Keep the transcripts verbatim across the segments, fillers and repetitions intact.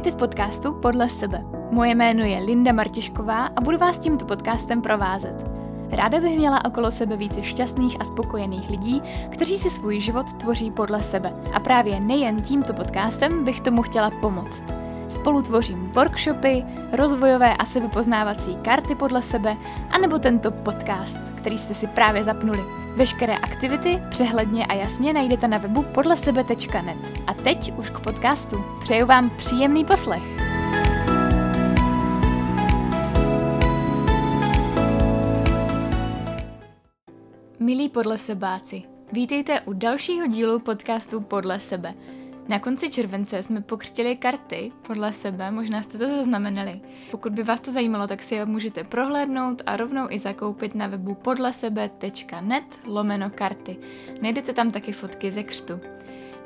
Vítejte v podcastu Podle sebe. Moje jméno je Linda Martišková a budu vás tímto podcastem provázet. Ráda bych měla okolo sebe více šťastných a spokojených lidí, kteří si svůj život tvoří podle sebe. A právě nejen tímto podcastem bych tomu chtěla pomoct. Spolu tvořím workshopy, rozvojové a sebepoznávací karty podle sebe, anebo tento podcast, který jste si právě zapnuli. Veškeré aktivity přehledně a jasně najdete na webu podle sebe tečka net. A teď už k podcastu. Přeju vám příjemný poslech. Milí podle sebáci, vítejte u dalšího dílu podcastu Podle sebe. Na konci července jsme pokřtili karty podle sebe, možná jste to zaznamenali. Pokud by vás to zajímalo, tak si je můžete prohlédnout a rovnou i zakoupit na webu podle sebe tečka net lomeno karty. Najdete tam taky fotky ze křtu.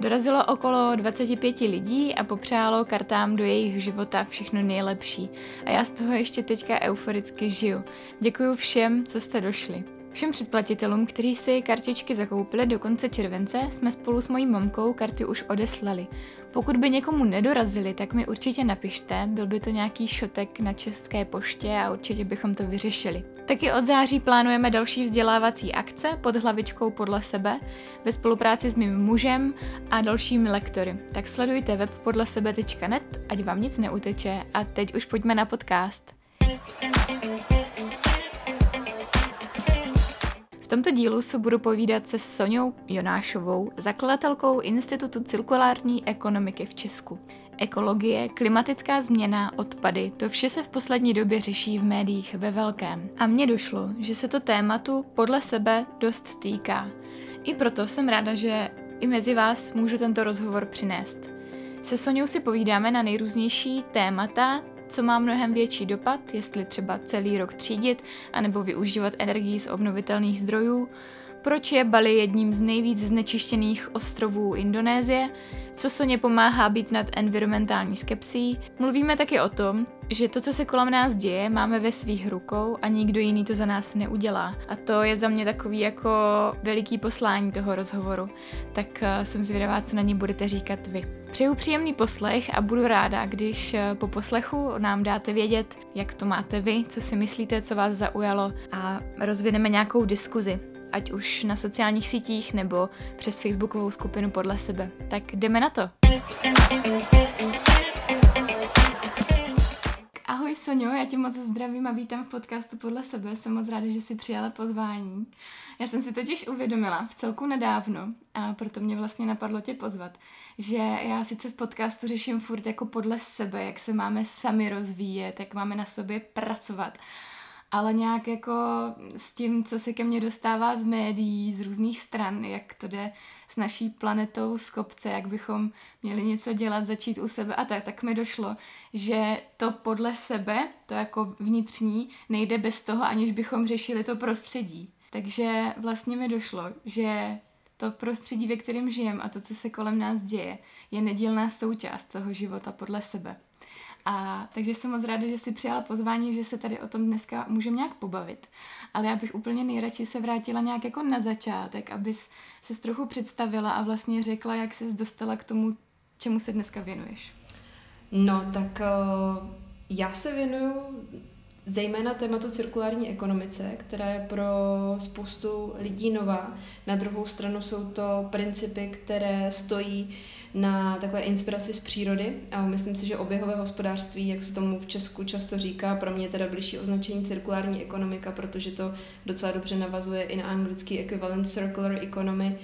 Dorazilo okolo dvacet pět lidí a popřálo kartám do jejich života všechno nejlepší. A já z toho ještě teďka euforicky žiju. Děkuju všem, co jste došli. Všem předplatitelům, kteří si kartičky zakoupili do konce července, jsme spolu s mojí mamkou karty už odeslali. Pokud by někomu nedorazili, tak mi určitě napište, byl by to nějaký šotek na České poště a určitě bychom to vyřešili. Taky od září plánujeme další vzdělávací akce pod hlavičkou Podle sebe ve spolupráci s mým mužem a dalšími lektory. Tak sledujte web podle sebe tečka net, ať vám nic neuteče. A teď už pojďme na podcast. V tomto dílu se budu povídat se Soňou Jonášovou, zakladatelkou Institutu cirkulární ekonomiky v Česku. Ekologie, klimatická změna, odpady, to vše se v poslední době řeší v médiích ve velkém. A mně došlo, že se to tématu podle sebe dost týká. I proto jsem ráda, že i mezi vás můžu tento rozhovor přinést. Se Soňou si povídáme na nejrůznější témata, co má mnohem větší dopad, jestli třeba celý rok třídit, anebo využívat energii z obnovitelných zdrojů, proč je Bali jedním z nejvíc znečištěných ostrovů Indonésie, co Soně pomáhá být nad environmentální skepsí. Mluvíme taky o tom, že to, co se kolem nás děje, máme ve svých rukou a nikdo jiný to za nás neudělá. A to je za mě takový jako veliký poslání toho rozhovoru. Tak jsem zvědavá, co na ní budete říkat vy. Přeju příjemný poslech a budu ráda, když po poslechu nám dáte vědět, jak to máte vy, co si myslíte, co vás zaujalo a rozvineme nějakou diskuzi. Ať už na sociálních sítích nebo přes facebookovou skupinu Podle sebe. Tak jdeme na to! Ahoj Soňo, já tě moc zdravím a vítám v podcastu Podle sebe. Jsem moc ráda, že jsi přijala pozvání. Já jsem si totiž uvědomila v celku nedávno, a proto mě vlastně napadlo tě pozvat, že já sice v podcastu řeším furt jako podle sebe, jak se máme sami rozvíjet, jak máme na sobě pracovat. Ale nějak jako s tím, co se ke mně dostává z médií, z různých stran, jak to jde s naší planetou z kopce, jak bychom měli něco dělat, začít u sebe a tak, tak mi došlo, že to podle sebe, to jako vnitřní, nejde bez toho, aniž bychom řešili to prostředí. Takže vlastně mi došlo, že to prostředí, ve kterém žijeme a to, co se kolem nás děje, je nedílná součást toho života podle sebe. A takže jsem moc ráda, že jsi přijala pozvání, že se tady o tom dneska můžeme nějak pobavit. Ale já bych úplně nejradši se vrátila nějak jako na začátek, abys se trochu představila a vlastně řekla, jak jsi dostala k tomu, čemu se dneska věnuješ. No, tak uh, já se věnuju zejména tématu cirkulární ekonomice, která je pro spoustu lidí nová. Na druhou stranu jsou to principy, které stojí na takové inspiraci z přírody. A myslím si, že oběhové hospodářství, jak se tomu v Česku často říká, pro mě je teda bližší označení cirkulární ekonomika, protože to docela dobře navazuje i na anglický ekvivalent circular economy,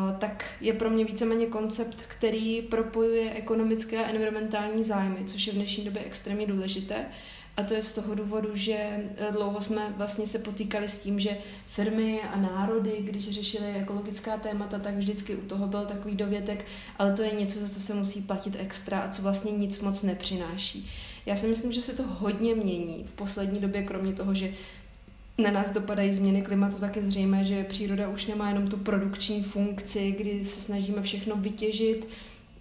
Uh, tak je pro mě víceméně koncept, který propojuje ekonomické a environmentální zájmy, což je v dnešní době extrémně důležité. A to je z toho důvodu, že dlouho jsme vlastně se potýkali s tím, že firmy a národy, když řešili ekologická témata, tak vždycky u toho byl takový dovětek, ale to je něco, za co se musí platit extra a co vlastně nic moc nepřináší. Já si myslím, že se to hodně mění v poslední době, kromě toho, že na nás dopadají změny klimatu, tak je zřejmé, že příroda už nemá jenom tu produkční funkci, kdy se snažíme všechno vytěžit,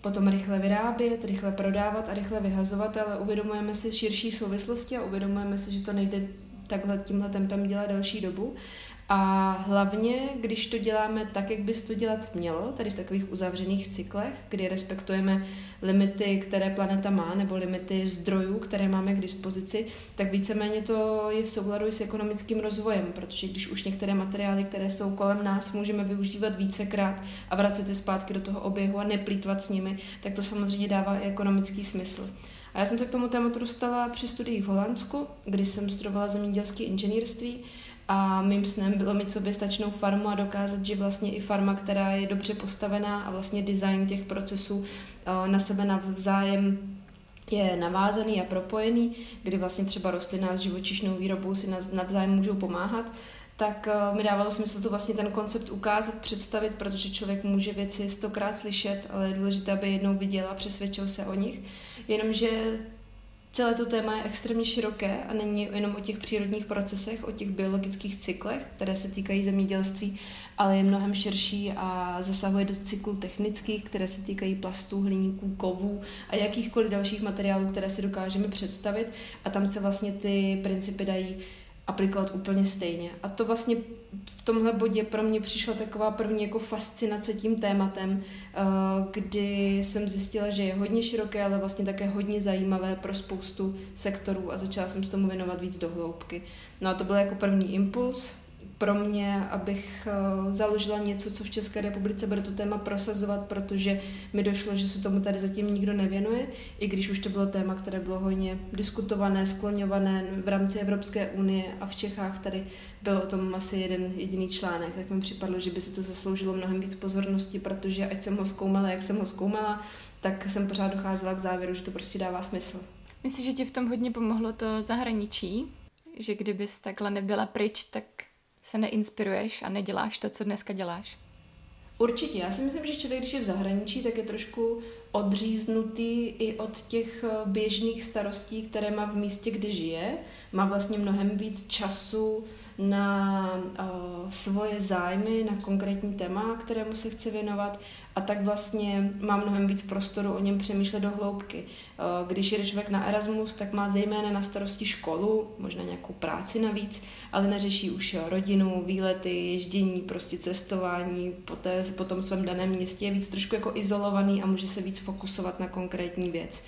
potom rychle vyrábět, rychle prodávat a rychle vyhazovat, ale uvědomujeme si širší souvislosti a uvědomujeme si, že to nejde takhle tímhle tempem dělat další dobu. A hlavně, když to děláme tak, jak bys to dělat mělo, tady v takových uzavřených cyklech, kdy respektujeme limity, které planeta má, nebo limity zdrojů, které máme k dispozici, tak víceméně to je v souladu s ekonomickým rozvojem, protože když už některé materiály, které jsou kolem nás, můžeme využívat vícekrát a vracet je zpátky do toho oběhu a neplýtvat s nimi, tak to samozřejmě dává i ekonomický smysl. A já jsem se k tomu tématu dostala při studiích v Holandsku, kdy jsem studovala zemědělské inženýrství. A mým snem bylo mít soběstačnou farmu a dokázat, že vlastně i farma, která je dobře postavená a vlastně design těch procesů na sebe navzájem je navázaný a propojený, kdy vlastně třeba rostlina s živočišnou výrobou si navzájem můžou pomáhat, tak mi dávalo smysl to vlastně ten koncept ukázat, představit, protože člověk může věci stokrát slyšet, ale je důležité, aby jednou viděl a přesvědčil se o nich. Jenomže celé to téma je extrémně široké a není jenom o těch přírodních procesech, o těch biologických cyklech, které se týkají zemědělství, ale je mnohem širší a zasahuje do cyklů technických, které se týkají plastů, hliníků, kovů a jakýchkoliv dalších materiálů, které si dokážeme představit. A tam se vlastně ty principy dají aplikovat úplně stejně. A to vlastně v tomhle bodě pro mě přišla taková první jako fascinace tím tématem, kdy jsem zjistila, že je hodně široké, ale vlastně také hodně zajímavé pro spoustu sektorů a začala jsem se tomu věnovat víc do hloubky. No a to byl jako první impuls pro mě, abych založila něco, co v České republice bude to téma prosazovat, protože mi došlo, že se tomu tady zatím nikdo nevěnuje, i když už to bylo téma, které bylo hodně diskutované, skloňované v rámci Evropské unie a v Čechách tady byl o tom asi jeden jediný článek, tak mi připadlo, že by se to zasloužilo mnohem víc pozornosti, protože ať jsem ho zkoumala, jak jsem ho zkoumala, tak jsem pořád docházela k závěru, že to prostě dává smysl. Myslím, že ti v tom hodně pomohlo to zahraničí, že kdybys takhle nebyla pryč, tak se neinspiruješ a neděláš to, co dneska děláš? Určitě. Já si myslím, že člověk, když je v zahraničí, tak je trošku odříznutý i od těch běžných starostí, které má v místě, kde žije. Má vlastně mnohem víc času na uh, svoje zájmy, na konkrétní téma, kterému se chce věnovat a tak vlastně má mnohem víc prostoru o něm přemýšlet do hloubky. Uh, když jede člověk na Erasmus, tak má zejména na starosti školu, možná nějakou práci navíc, ale neřeší už jo, rodinu, výlety, ježdění, prostě cestování, poté, potom svém daném městě je víc trošku jako izolovaný a může se víc fokusovat na konkrétní věc.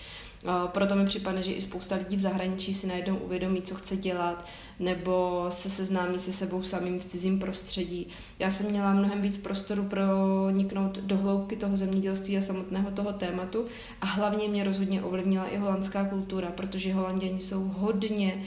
Proto mi připadne, že i spousta lidí v zahraničí si najednou uvědomí, co chce dělat, nebo se seznámí se sebou samým v cizím prostředí. Já jsem měla mnohem víc prostoru proniknout do hloubky toho zemědělství a samotného toho tématu a hlavně mě rozhodně ovlivnila i holandská kultura, protože Holanděni jsou hodně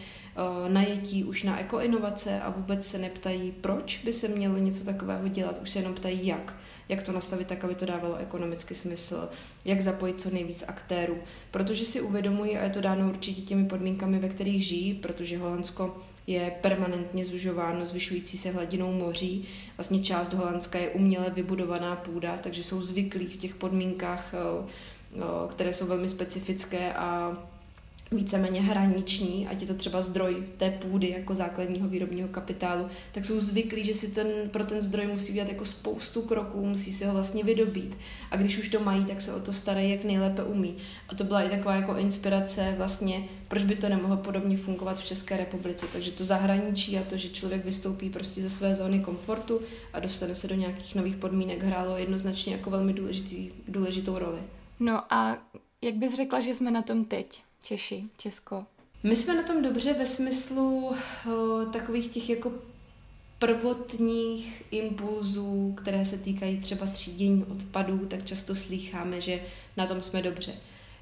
najetí už na ekoinovace a vůbec se neptají, proč by se mělo něco takového dělat, už se jenom ptají, jak. Jak to nastavit tak, aby to dávalo ekonomický smysl, jak zapojit co nejvíc aktérů. Protože si uvědomují, a je to dáno určitě těmi podmínkami, ve kterých žijí, protože Holandsko je permanentně zužováno zvyšující se hladinou moří. Vlastně část Holandska je uměle vybudovaná půda, takže jsou zvyklí v těch podmínkách, které jsou velmi specifické a víceméně hraniční, ať je to třeba zdroj té půdy jako základního výrobního kapitálu, tak jsou zvyklí, že si ten, pro ten zdroj musí dělat jako spoustu kroků, musí si ho vlastně vydobít. A když už to mají, tak se o to starají, jak nejlépe umí. A to byla i taková jako inspirace vlastně, proč by to nemohlo podobně fungovat v České republice. Takže to zahraničí a to, že člověk vystoupí prostě ze své zóny komfortu a dostane se do nějakých nových podmínek, hrálo jednoznačně jako velmi důležitý, důležitou roli. No a jak bys řekla, že jsme na tom teď? Češi, Česko. My jsme na tom dobře ve smyslu o, takových těch jako prvotních impulzů, které se týkají třeba třídění odpadů, tak často slýcháme, že na tom jsme dobře.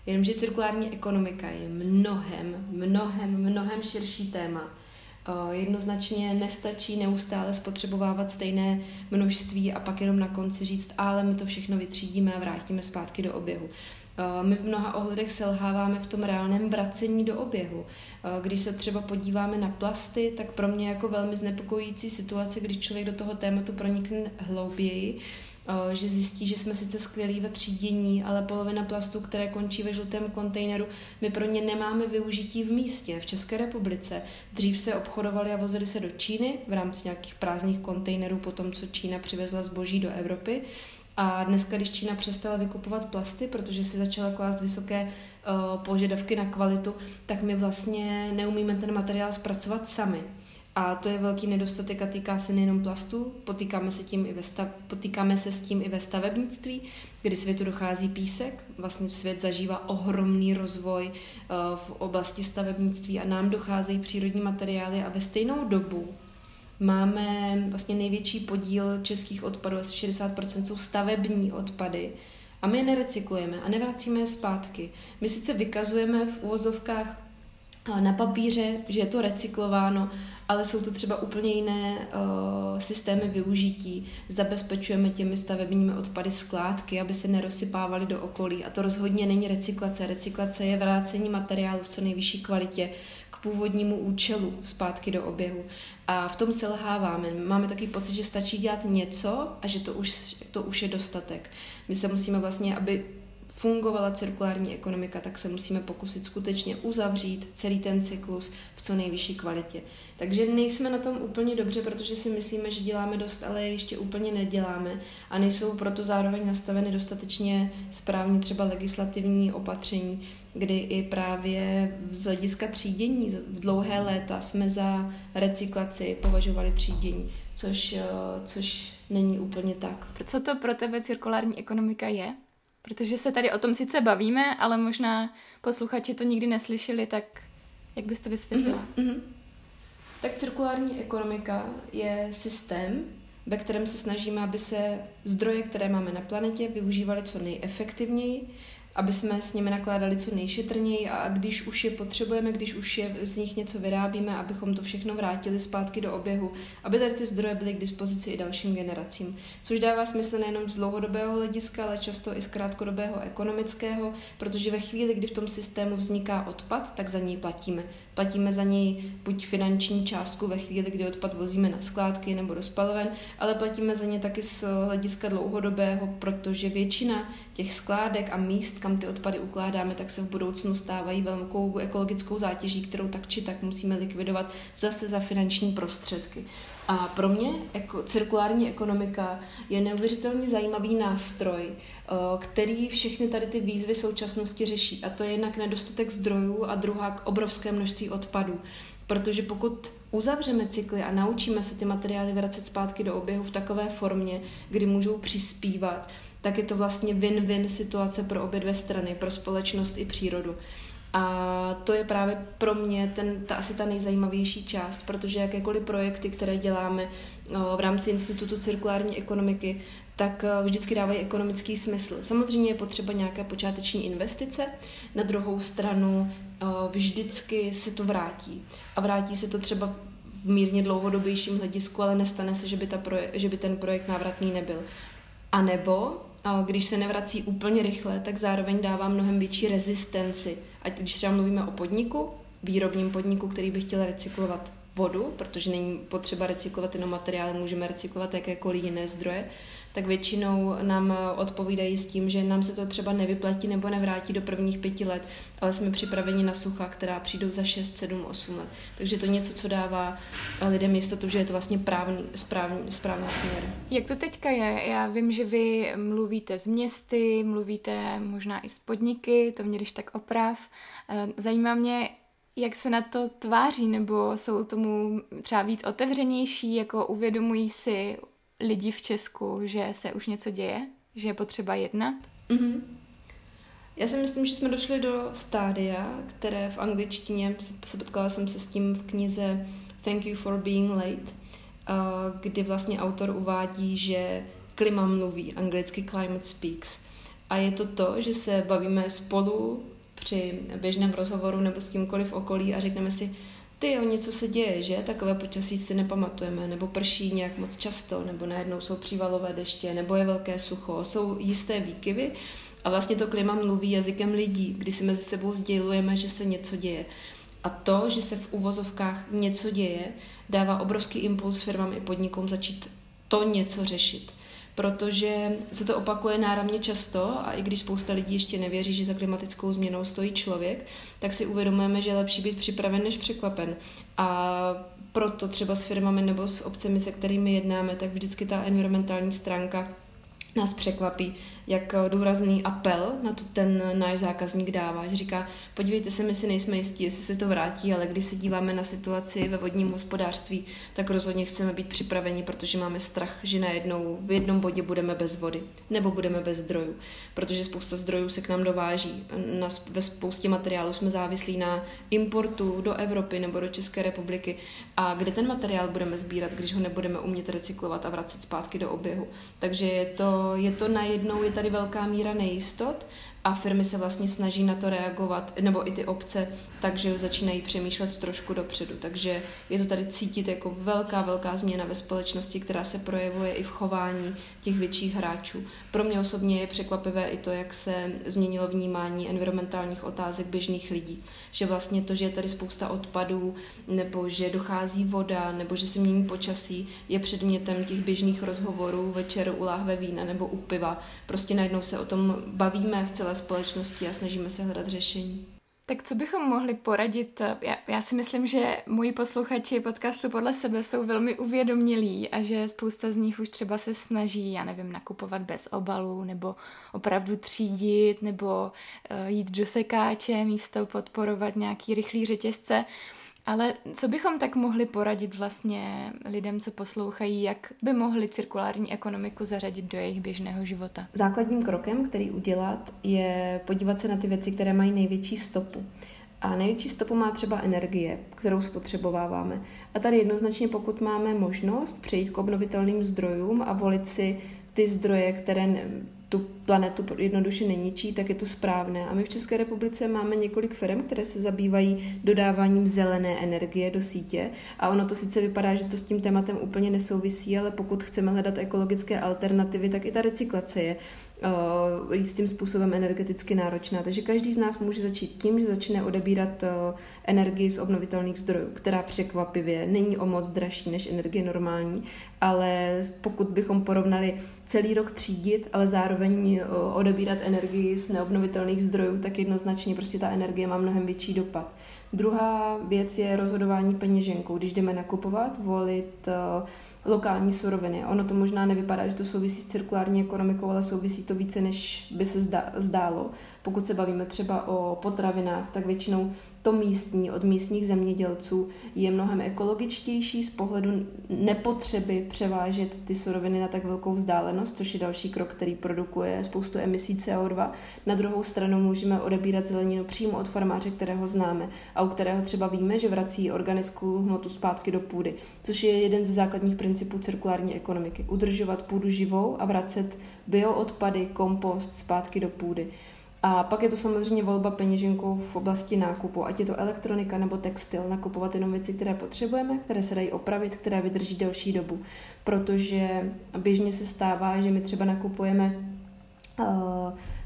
Jenomže cirkulární ekonomika je mnohem, mnohem, mnohem širší téma. Jednoznačně nestačí neustále spotřebovávat stejné množství a pak jenom na konci říct, ale my to všechno vytřídíme a vrátíme zpátky do oběhu. My v mnoha ohledech selháváme v tom reálném vracení do oběhu. Když se třeba podíváme na plasty, tak pro mě jako velmi znepokojící situace, když člověk do toho tématu pronikne hlouběji, že zjistí, že jsme sice skvělí ve třídění, ale polovina plastů, které končí ve žlutém kontejneru, my pro ně nemáme využití v místě, v České republice. Dřív se obchodovali a vozili se do Číny v rámci nějakých prázdných kontejnerů po tom, co Čína přivezla zboží do Evropy. A dneska, když Čína přestala vykupovat plasty, protože si začala klást vysoké uh, požadavky na kvalitu, tak my vlastně neumíme ten materiál zpracovat sami. A to je velký nedostatek a týká se nejenom plastu, potýkáme se, tím i ve stav, potýkáme se s tím i ve stavebnictví, kdy světu dochází písek, vlastně svět zažívá ohromný rozvoj uh, v oblasti stavebnictví a nám docházejí přírodní materiály a ve stejnou dobu máme vlastně největší podíl českých odpadů, asi šedesát procent jsou stavební odpady, a my je nerecyklujeme a nevracíme je zpátky. My sice vykazujeme v uvozovkách na papíře, že je to recyklováno, ale jsou to třeba úplně jiné uh, systémy využití. Zabezpečujeme těmi stavebními odpady skládky, aby se nerozsypávaly do okolí. A to rozhodně není recyklace. Recyklace je vrácení materiálu v co nejvyšší kvalitě k původnímu účelu zpátky do oběhu. A v tom selháváme. Máme takový pocit, že stačí dělat něco a že to už, to už je dostatek. My se musíme vlastně, aby fungovala cirkulární ekonomika, tak se musíme pokusit skutečně uzavřít celý ten cyklus v co nejvyšší kvalitě. Takže nejsme na tom úplně dobře, protože si myslíme, že děláme dost, ale ještě úplně neděláme a nejsou proto zároveň nastaveny dostatečně správně třeba legislativní opatření, kdy i právě z hlediska třídění v dlouhé léta jsme za recyklaci považovali třídění, což, což není úplně tak. Co to pro tebe cirkulární ekonomika je? Protože se tady o tom sice bavíme, ale možná posluchači to nikdy neslyšeli, tak jak bys to vysvětlila? Mm-hmm, mm-hmm. Tak cirkulární ekonomika je systém, ve kterém se snažíme, aby se zdroje, které máme na planetě, využívaly co nejefektivněji, aby jsme s nimi nakládali co nejšetrněji a když už je potřebujeme, když už je, z nich něco vyrábíme, abychom to všechno vrátili zpátky do oběhu, aby tady ty zdroje byly k dispozici i dalším generacím. Což dává smysl nejenom z dlouhodobého hlediska, ale často i z krátkodobého ekonomického, protože ve chvíli, kdy v tom systému vzniká odpad, tak za něj platíme. Platíme za něj buď finanční částku ve chvíli, kdy odpad vozíme na skládky nebo do spaloven, ale platíme za ně taky z hlediska dlouhodobého, protože většina těch skládek a míst, kam ty odpady ukládáme, tak se v budoucnu stávají velkou ekologickou zátěží, kterou tak či tak musíme likvidovat zase za finanční prostředky. A pro mě eko, cirkulární ekonomika je neuvěřitelně zajímavý nástroj, který všechny tady ty výzvy současnosti řeší. A to je jednak nedostatek zdrojů a druhá obrovské množství odpadů. Protože pokud uzavřeme cykly a naučíme se ty materiály vracet zpátky do oběhu v takové formě, kdy můžou přispívat, tak je to vlastně win-win situace pro obě dvě strany, pro společnost i přírodu. A to je právě pro mě ten, ta, asi ta nejzajímavější část, protože jakékoliv projekty, které děláme v rámci Institutu cirkulární ekonomiky, tak vždycky dávají ekonomický smysl. Samozřejmě je potřeba nějaké počáteční investice, na druhou stranu vždycky se to vrátí. A vrátí se to třeba v mírně dlouhodobějším hledisku, ale nestane se, že by, ta proje- že by ten projekt návratný nebyl. A nebo, když se nevrací úplně rychle, tak zároveň dává mnohem větší rezistenci. Ať když třeba mluvíme o podniku, výrobním podniku, který by chtěl recyklovat vodu, protože není potřeba recyklovat jenom materiály, můžeme recyklovat jakékoliv jiné zdroje, tak většinou nám odpovídají s tím, že nám se to třeba nevyplatí nebo nevrátí do prvních pěti let, ale jsme připraveni na sucha, která přijdou za šest, sedm, osm let. Takže to něco, co dává lidem jistotu, že je to vlastně právný, správný, správný směr. Jak to teďka je? Já vím, že vy mluvíte s městy, mluvíte možná i s podniky, to mě když tak oprav. Zajímá mě, jak se na to tváří, nebo jsou tomu třeba víc otevřenější, jako uvědomují si lidi v Česku, že se už něco děje, že je potřeba jednat? Mm-hmm. Já si myslím, že jsme došli do stádia, které v angličtině, setkala jsem se s tím v knize Thank you for being late, kdy vlastně autor uvádí, že klima mluví, anglicky climate speaks. A je to to, že se bavíme spolu při běžném rozhovoru nebo s kýmkoliv okolí a řekneme si, ty, o něco se děje, že? Takové počasí si nepamatujeme, nebo prší nějak moc často, nebo najednou jsou přívalové deště, nebo je velké sucho, jsou jisté výkyvy a vlastně to klima mluví jazykem lidí, kdy si mezi sebou sdělujeme, že se něco děje. A to, že se v uvozovkách něco děje, dává obrovský impuls firmám i podnikům začít to něco řešit. Protože se to opakuje náramně často a i když spousta lidí ještě nevěří, že za klimatickou změnou stojí člověk, tak si uvědomujeme, že je lepší být připraven než překvapen. A proto třeba s firmami nebo s obcemi, se kterými jednáme, tak vždycky ta environmentální stránka nás překvapí, jak důrazný apel na to ten náš zákazník dává. Že říká, podívejte se, my si nejsme jistí, jestli se to vrátí, ale když se díváme na situaci ve vodním hospodářství, tak rozhodně chceme být připraveni, protože máme strach, že najednou v jednom bodě budeme bez vody nebo budeme bez zdrojů, protože spousta zdrojů se k nám dováží. Na, ve spoustě materiálů jsme závislí na importu do Evropy nebo do České republiky. A kde ten materiál budeme sbírat, když ho nebudeme umět recyklovat a vracet zpátky do oběhu. Takže je to Je to najednou, je tady velká míra nejistot a firmy se vlastně snaží na to reagovat, nebo i ty obce, takže začínají přemýšlet trošku dopředu. Takže je to tady cítit jako velká, velká změna ve společnosti, která se projevuje i v chování těch větších hráčů. Pro mě osobně je překvapivé i to, jak se změnilo vnímání environmentálních otázek běžných lidí. Že vlastně to, že je tady spousta odpadů, nebo že dochází voda, nebo že se mění počasí, je předmětem těch běžných rozhovorů večer u láhve vína nebo u piva. Prostě najednou se o tom bavíme v celé společnosti a snažíme se hledat řešení. Tak co bychom mohli poradit? Já, já si myslím, že moji posluchači podcastu Podle sebe jsou velmi uvědomělí a že spousta z nich už třeba se snaží, já nevím, nakupovat bez obalů nebo opravdu třídit nebo jít do sekáče, místo podporovat nějaký rychlý řetězce. Ale co bychom tak mohli poradit vlastně lidem, co poslouchají, jak by mohli cirkulární ekonomiku zařadit do jejich běžného života? Základním krokem, který udělat, je podívat se na ty věci, které mají největší stopu. A největší stopu má třeba energie, kterou spotřebováváme. A tady jednoznačně, pokud máme možnost přejít k obnovitelným zdrojům a volit si ty zdroje, které ne, tu planetu jednoduše neničí, tak je to správné. A my v České republice máme několik firm, které se zabývají dodáváním zelené energie do sítě. A ono to sice vypadá, že to s tím tématem úplně nesouvisí, ale pokud chceme hledat ekologické alternativy, tak i ta recyklace je uh, jistým způsobem energeticky náročná. Takže každý z nás může začít tím, že začne odebírat uh, energii z obnovitelných zdrojů, která překvapivě není o moc dražší než energie normální, ale pokud bychom porovnali celý rok třídit, ale zároveň odebírat energii z neobnovitelných zdrojů, tak jednoznačně prostě ta energie má mnohem větší dopad. Druhá věc je rozhodování peněženkou. Když jdeme nakupovat, volit lokální suroviny. Ono to možná nevypadá, že to souvisí s cirkulární ekonomikou, ale souvisí to více, než by se zdálo. Pokud se bavíme třeba o potravinách, tak většinou to místní od místních zemědělců je mnohem ekologičtější z pohledu nepotřeby převážet ty suroviny na tak velkou vzdálenost, což je další krok, který produkuje spoustu emisí C O dva. Na druhou stranu můžeme odebírat zeleninu přímo od farmáře, kterého známe a u kterého třeba víme, že vrací organickou hmotu zpátky do půdy, což je jeden ze základních principů cirkulární ekonomiky. Udržovat půdu živou a vracet bioodpady, kompost zpátky do půdy. A pak je to samozřejmě volba peněženkou v oblasti nákupu, ať je to elektronika nebo textil, nakupovat jenom věci, které potřebujeme, které se dají opravit, které vydrží delší dobu. Protože běžně se stává, že my třeba nakupujeme uh,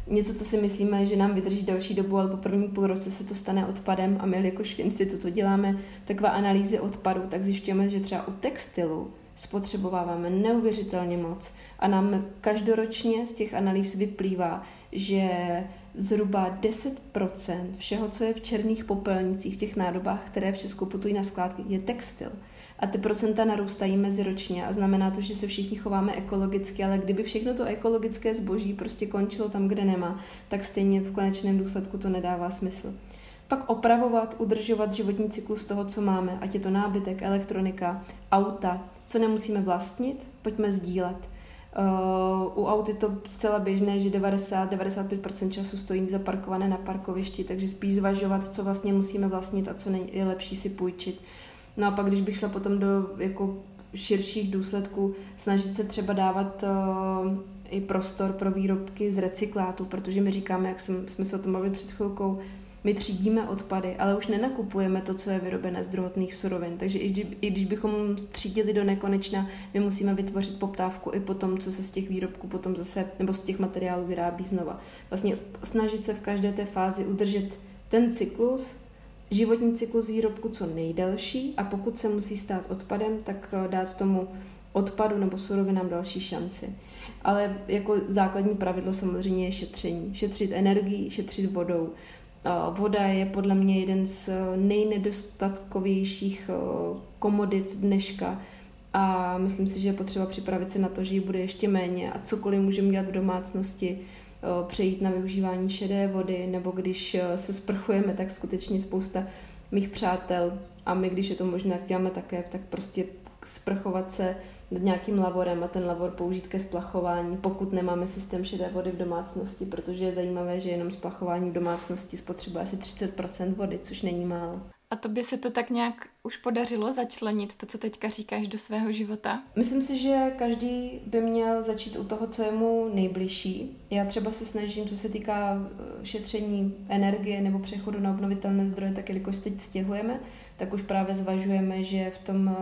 něco, co si myslíme, že nám vydrží další dobu, ale po prvním půlroce se to stane odpadem a my, jakož v institutu děláme takové analýzy odpadu, tak zjišťujeme, že třeba u textilu spotřebováváme neuvěřitelně moc a nám každoročně z těch analýz vyplývá, že zhruba deset procent všeho, co je v černých popelnicích, v těch nádobách, které v Česku putují na skládky, je textil. A ty procenta narůstají meziročně a znamená to, že se všichni chováme ekologicky, ale kdyby všechno to ekologické zboží prostě končilo tam, kde nemá, tak stejně v konečném důsledku to nedává smysl. Pak opravovat, udržovat životní cyklus toho, co máme, ať je to nábytek, elektronika, auta, co nemusíme vlastnit, pojďme sdílet. Uh, u aut je to zcela běžné, že devadesát až devadesát pět procent času stojí zaparkované na parkovišti, takže spíš zvažovat, co vlastně musíme vlastnit a co nej- je lepší si půjčit. No a pak, když bych šla potom do jako širších důsledků, snažit se třeba dávat uh, i prostor pro výrobky z recyklátu, protože my říkáme, jak jsem, jsme se o tom bavili před chvilkou, my třídíme odpady, ale už nenakupujeme to, co je vyrobené z druhotných surovin. Takže i když bychom třídili do nekonečna, my musíme vytvořit poptávku i po tom, co se z těch výrobků potom zase, nebo z těch materiálů vyrábí znova. Vlastně snažit se v každé té fázi udržet ten cyklus, životní cyklus výrobku co nejdelší a pokud se musí stát odpadem, tak dát tomu odpadu nebo surovinám další šanci. Ale jako základní pravidlo samozřejmě je šetření. Šetřit energií, šetřit vodou. Voda je podle mě jeden z nejnedostatkovějších komodit dneška. a myslím si, že je potřeba připravit se na to, že ji bude ještě méně a cokoliv můžeme dělat v domácnosti, přejít na využívání šedé vody, nebo když se sprchujeme, tak skutečně spousta mých přátel a my, když je to možné, jak děláme také, tak prostě sprchovat se nad nějakým lavorem a ten lavor použít ke splachování, pokud nemáme systém šedé vody v domácnosti, protože je zajímavé, že jenom splachování v domácnosti spotřebuje asi třicet procent vody, což není málo. A tobě se to tak nějak už podařilo začlenit, to, co teďka říkáš, do svého života? Myslím si, že každý by měl začít u toho, co je mu nejbližší. Já třeba se snažím, co se týká šetření energie nebo přechodu na obnovitelné zdroje, tak jelikož teď stěhujeme, tak už právě zvažujeme, že v tom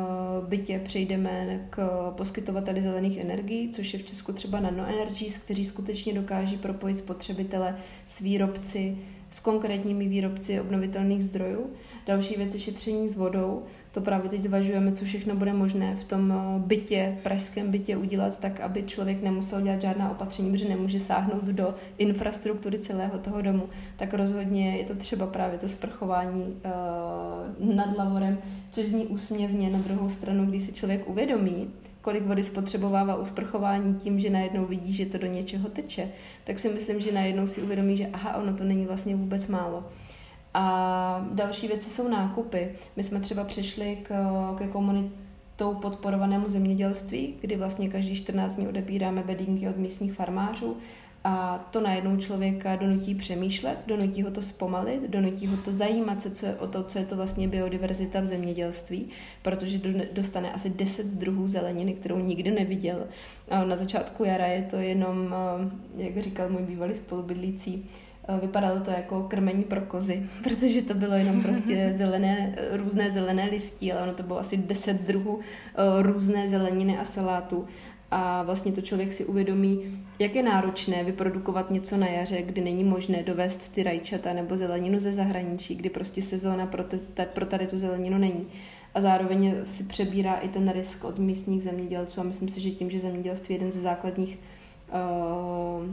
bytě přejdeme k poskytovateli zelených energií, což je v Česku třeba NanoEnergies, kteří skutečně dokáží propojit spotřebitele s výrobci, s konkrétními výrobci obnovitelných zdrojů. Další věc je šetření s vodou. To právě teď zvažujeme, co všechno bude možné v tom bytě, pražském bytě udělat tak, aby člověk nemusel dělat žádná opatření, protože nemůže sáhnout do infrastruktury celého toho domu. Tak rozhodně je to třeba právě to sprchování uh, nad lavorem, což zní úsměvně. Na druhou stranu, když si člověk uvědomí, kolik vody spotřebovává u sprchování tím, že najednou vidí, že to do něčeho teče, tak si myslím, že najednou si uvědomí, že aha, ono to není vlastně vůbec málo. A další věci jsou nákupy. My jsme třeba přešli k, ke komunitou podporovanému zemědělství, kdy vlastně každý čtrnáct dní odebíráme bedínky od místních farmářů a to najednou člověka donutí přemýšlet, donutí ho to zpomalit, donutí ho to zajímat se co je, o to, co je to vlastně biodiverzita v zemědělství, protože dostane asi deset druhů zeleniny, kterou nikdy neviděl. Na začátku jara je to jenom, jak říkal můj bývalý spolubydlící, vypadalo to jako krmení pro kozy, protože to bylo jenom prostě zelené, různé zelené listí, ale ono to bylo asi deset druhů různé zeleniny a salátů. A vlastně to člověk si uvědomí, jak je náročné vyprodukovat něco na jaře, kdy není možné dovést ty rajčata nebo zeleninu ze zahraničí, kdy prostě sezóna pro, t- pro tady tu zeleninu není. A zároveň si přebírá i ten risk od místních zemědělců a myslím si, že tím, že zemědělství je jeden ze základních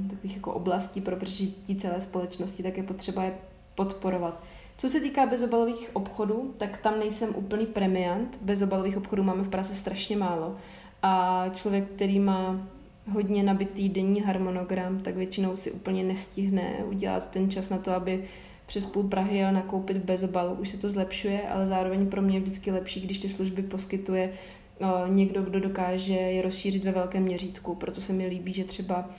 Uh, takových jako oblastí pro přežití celé společnosti, tak je potřeba je podporovat. Co se týká bezobalových obchodů, tak tam nejsem úplný premiant. Bezobalových obchodů máme v Praze strašně málo. A člověk, který má hodně nabitý denní harmonogram, tak většinou si úplně nestihne udělat ten čas na to, aby přes půl Prahy jel nakoupit bez obalu. Už se to zlepšuje, ale zároveň pro mě je vždycky lepší, když ty služby poskytuje někdo, kdo dokáže je rozšířit ve velkém měřítku, proto se mi líbí, že třeba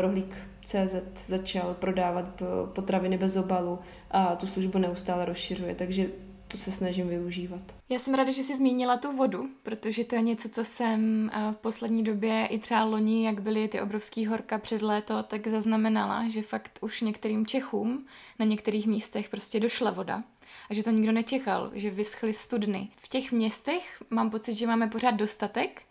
rohlík tečka cé zet začal prodávat potraviny bez obalu a tu službu neustále rozšiřuje, takže to se snažím využívat. Já jsem ráda, že jsi zmínila tu vodu, protože to je něco, co jsem v poslední době i třeba loni, jak byly ty obrovský horka přes léto, tak zaznamenala, že fakt už některým Čechům na některých místech prostě došla voda. A že to nikdo nečekal, že vyschly studny. V těch městech mám pocit, že máme pořád dostatek,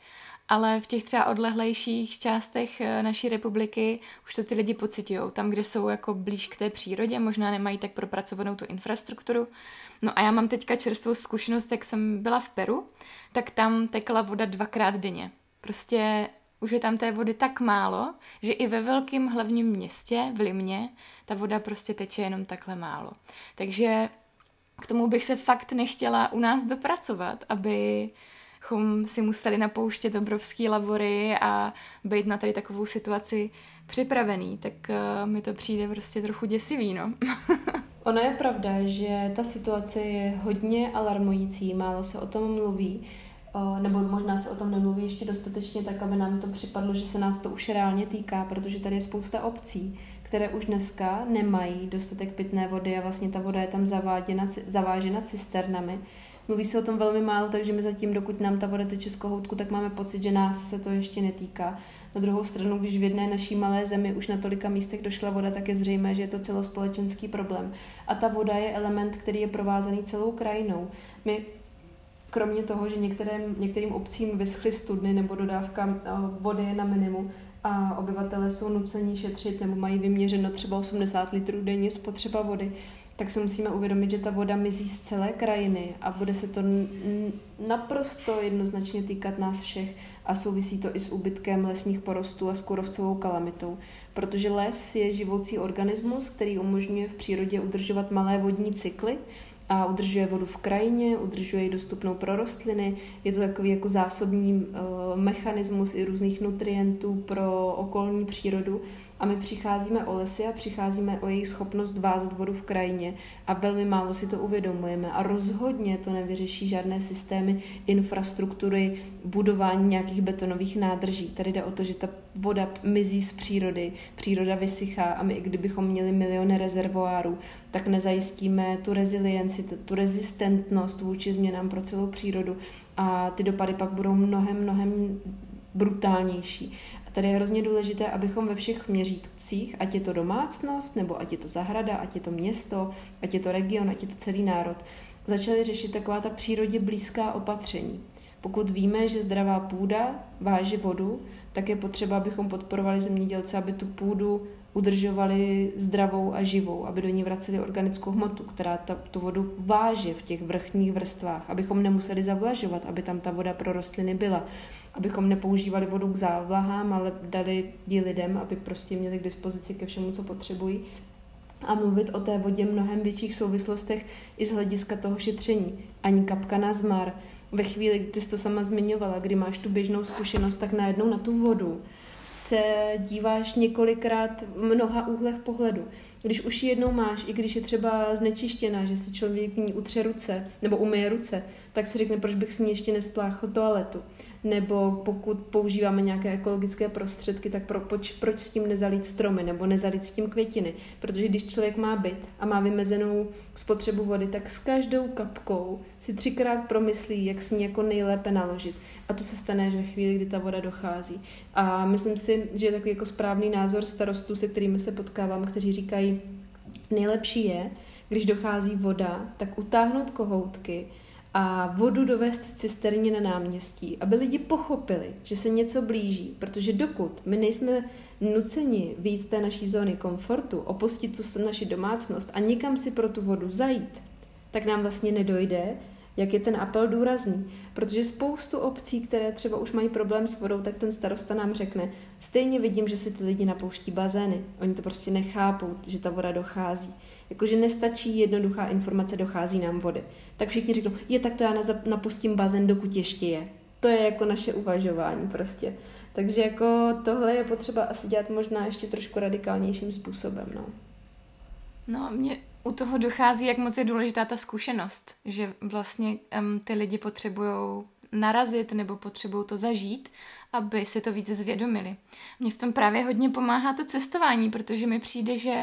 ale v těch třeba odlehlejších částech naší republiky už to ty lidi pocitujou. Tam, kde jsou jako blíž k té přírodě, možná nemají tak propracovanou tu infrastrukturu. No a já mám teďka čerstvou zkušenost, jak jsem byla v Peru, tak tam tekla voda dvakrát denně. Prostě už je tam té vody tak málo, že i ve velkém hlavním městě, v Limě, ta voda prostě teče jenom takhle málo. Takže k tomu bych se fakt nechtěla u nás dopracovat, abychom si museli napouštět obrovský lavory a být na tady takovou situaci připravený, tak uh, mi to přijde prostě trochu děsivý, no. Ono je pravda, že ta situace je hodně alarmující, málo se o tom mluví, nebo možná se o tom nemluví ještě dostatečně tak, aby nám to připadlo, že se nás to už reálně týká, protože tady je spousta obcí, které už dneska nemají dostatek pitné vody a vlastně ta voda je tam zaváděna, zavážena cisternami. Mluví se o tom velmi málo, takže my zatím, dokud nám ta voda teče z kohoutku, tak máme pocit, že nás se to ještě netýká. Na druhou stranu, když v jedné naší malé zemi už na tolika místech došla voda, tak je zřejmé, že je to celospolečenský problém. A ta voda je element, který je provázaný celou krajinou. My kromě toho, že některým, některým obcím vyschly studny nebo dodávka vody je na minimum, a obyvatelé jsou nuceni šetřit nebo mají vyměřeno třeba osmdesát litrů denně spotřeba vody, tak se musíme uvědomit, že ta voda mizí z celé krajiny a bude se to naprosto jednoznačně týkat nás všech a souvisí to i s úbytkem lesních porostů a s kůrovcovou kalamitou, protože les je živoucí organismus, který umožňuje v přírodě udržovat malé vodní cykly. a udržuje vodu v krajině, udržuje ji dostupnou pro rostliny. Je to takový jako zásobní uh, mechanismus i různých nutrientů pro okolní přírodu. A my přicházíme o lesy a přicházíme o jejich schopnost vázat vodu v krajině a velmi málo si to uvědomujeme. A rozhodně to nevyřeší žádné systémy infrastruktury, budování nějakých betonových nádrží. Tady jde o to, že ta voda mizí z přírody, příroda vysychá a my, i kdybychom měli miliony rezervoárů, tak nezajistíme tu rezilienci, tu rezistentnost vůči změnám pro celou přírodu a ty dopady pak budou mnohem, mnohem brutálnější. A tady je hrozně důležité, abychom ve všech měřítcích, ať je to domácnost, nebo ať je to zahrada, ať je to město, ať je to region, ať je to celý národ, začali řešit taková ta přírodě blízká opatření. Pokud víme, že zdravá půda váží vodu, tak je potřeba, abychom podporovali zemědělce, aby tu půdu udržovali zdravou a živou, aby do ní vraceli organickou hmotu, která ta, tu vodu váže v těch vrchních vrstvách, abychom nemuseli zavlažovat, aby tam ta voda pro rostliny byla, abychom nepoužívali vodu k závlahám, ale dali ji lidem, aby prostě měli k dispozici ke všemu, co potřebují. A mluvit o té vodě mnohem větších souvislostech i z hlediska toho šetření. Ani kapka na zmar. Ve chvíli, kdy jsi to sama zmiňovala, kdy máš tu běžnou zkušenost, tak najednou na tu vodu se díváš několikrát v mnoha úhlech pohledu. Když už ji jednou máš, i když je třeba znečištěná, že si člověk ní utře ruce nebo umyje ruce, tak si řekne, proč bych s ní ještě nespláchl toaletu. Nebo pokud používáme nějaké ekologické prostředky, tak pro, poč, proč s tím nezalít stromy nebo nezalít s tím květiny. Protože když člověk má byt a má vymezenou spotřebu vody, tak s každou kapkou si třikrát promyslí, jak s ní jako nejlépe naložit. A to se stane až ve chvíli, kdy ta voda dochází. A myslím si, že je takový jako správný názor starostů, se kterými se potkávám, kteří říkají, nejlepší je, když dochází voda, tak utáhnout kohoutky a vodu dovést v cisterně na náměstí, aby lidi pochopili, že se něco blíží, protože dokud my nejsme nuceni vyjít z té naší zóny komfortu, opustit tu naši domácnost a nikam si pro tu vodu zajít, tak nám vlastně nedojde, jak je ten apel důrazný. Protože spoustu obcí, které třeba už mají problém s vodou, tak ten starosta nám řekne, stejně vidím, že si ty lidi napouští bazény. Oni to prostě nechápou, že ta voda dochází. Jakože nestačí jednoduchá informace, dochází nám vody. Tak všichni řeknou, je tak to já napustím bazén, dokud ještě je. To je jako naše uvažování prostě. Takže jako tohle je potřeba asi dělat možná ještě trošku radikálnějším způsobem. No, no mě... U toho dochází, jak moc je důležitá ta zkušenost, že vlastně um, ty lidi potřebují narazit nebo potřebují to zažít, aby si to více zvědomili. Mně v tom právě hodně pomáhá to cestování, protože mi přijde, že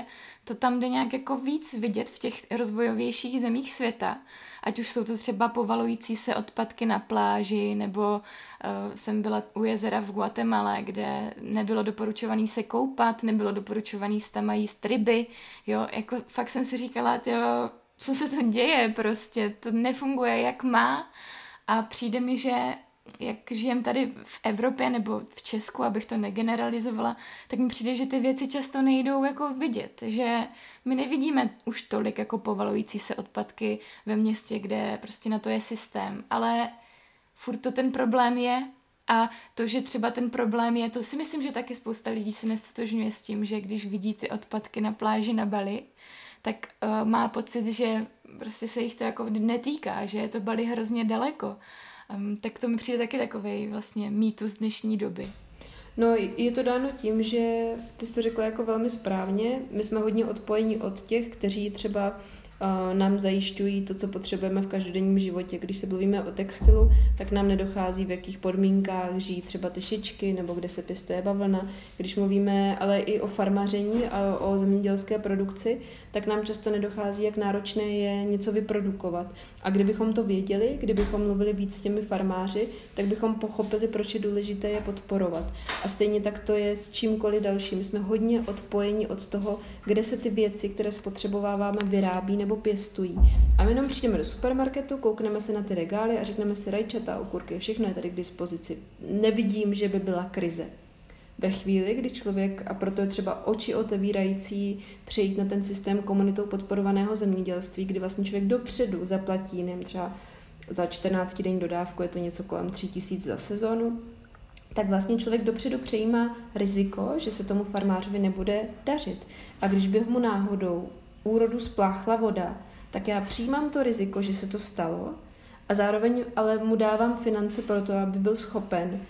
to tam jde nějak jako víc vidět v těch rozvojovějších zemích světa. Ať už jsou to třeba povalující se odpadky na pláži, nebo uh, jsem byla u jezera v Guatemala, kde nebylo doporučovaný se koupat, nebylo doporučovaný se tam jíst ryby. Jo, jako fakt jsem si říkala, tyjo, co se to děje prostě, to nefunguje jak má. A přijde mi, že jak žijem tady v Evropě nebo v Česku, abych to negeneralizovala, tak mi přijde, že ty věci často nejdou jako vidět, že my nevidíme už tolik jako povalující se odpadky ve městě, kde prostě na to je systém, ale furt to ten problém je a to, že třeba ten problém je, to si myslím, že taky spousta lidí se nestotožňuje s tím, že když vidí ty odpadky na pláži na Bali, tak uh, má pocit, že prostě se jich to jako netýká, že je to Bali hrozně daleko. Um, tak to mi přijde taky takovej vlastně mýtus dnešní doby. No, je to dáno tím, že ty jsi to řekla jako velmi správně. My jsme hodně odpojeni od těch, kteří třeba uh, nám zajišťují to, co potřebujeme v každodenním životě. Když se bavíme o textilu, tak nám nedochází, v jakých podmínkách žijí třeba ty šičky nebo kde se pěstuje bavlna. Když mluvíme ale i o farmaření a o zemědělské produkci, tak nám často nedochází, jak náročné je něco vyprodukovat. A kdybychom to věděli, kdybychom mluvili víc s těmi farmáři, tak bychom pochopili, proč je důležité je podporovat. A stejně tak to je s čímkoliv dalším. My jsme hodně odpojeni od toho, kde se ty věci, které spotřebováváme, vyrábí nebo pěstují. A my jenom přijdeme do supermarketu, koukneme se na ty regály a řekneme si rajčata, okurky, všechno je tady k dispozici. Nevidím, že by byla krize. Ve chvíli, kdy člověk, a proto je třeba oči otevírající přejít na ten systém komunitou podporovaného zemědělství, kdy vlastně člověk dopředu zaplatí, nevím, třeba za čtrnáctidenní dodávku, je to něco kolem tři tisíce za sezonu, tak vlastně člověk dopředu přejímá riziko, že se tomu farmářovi nebude dařit. A když by mu náhodou úrodu spláchla voda, tak já přijímám to riziko, že se to stalo, a zároveň ale mu dávám finance pro to, aby byl schopen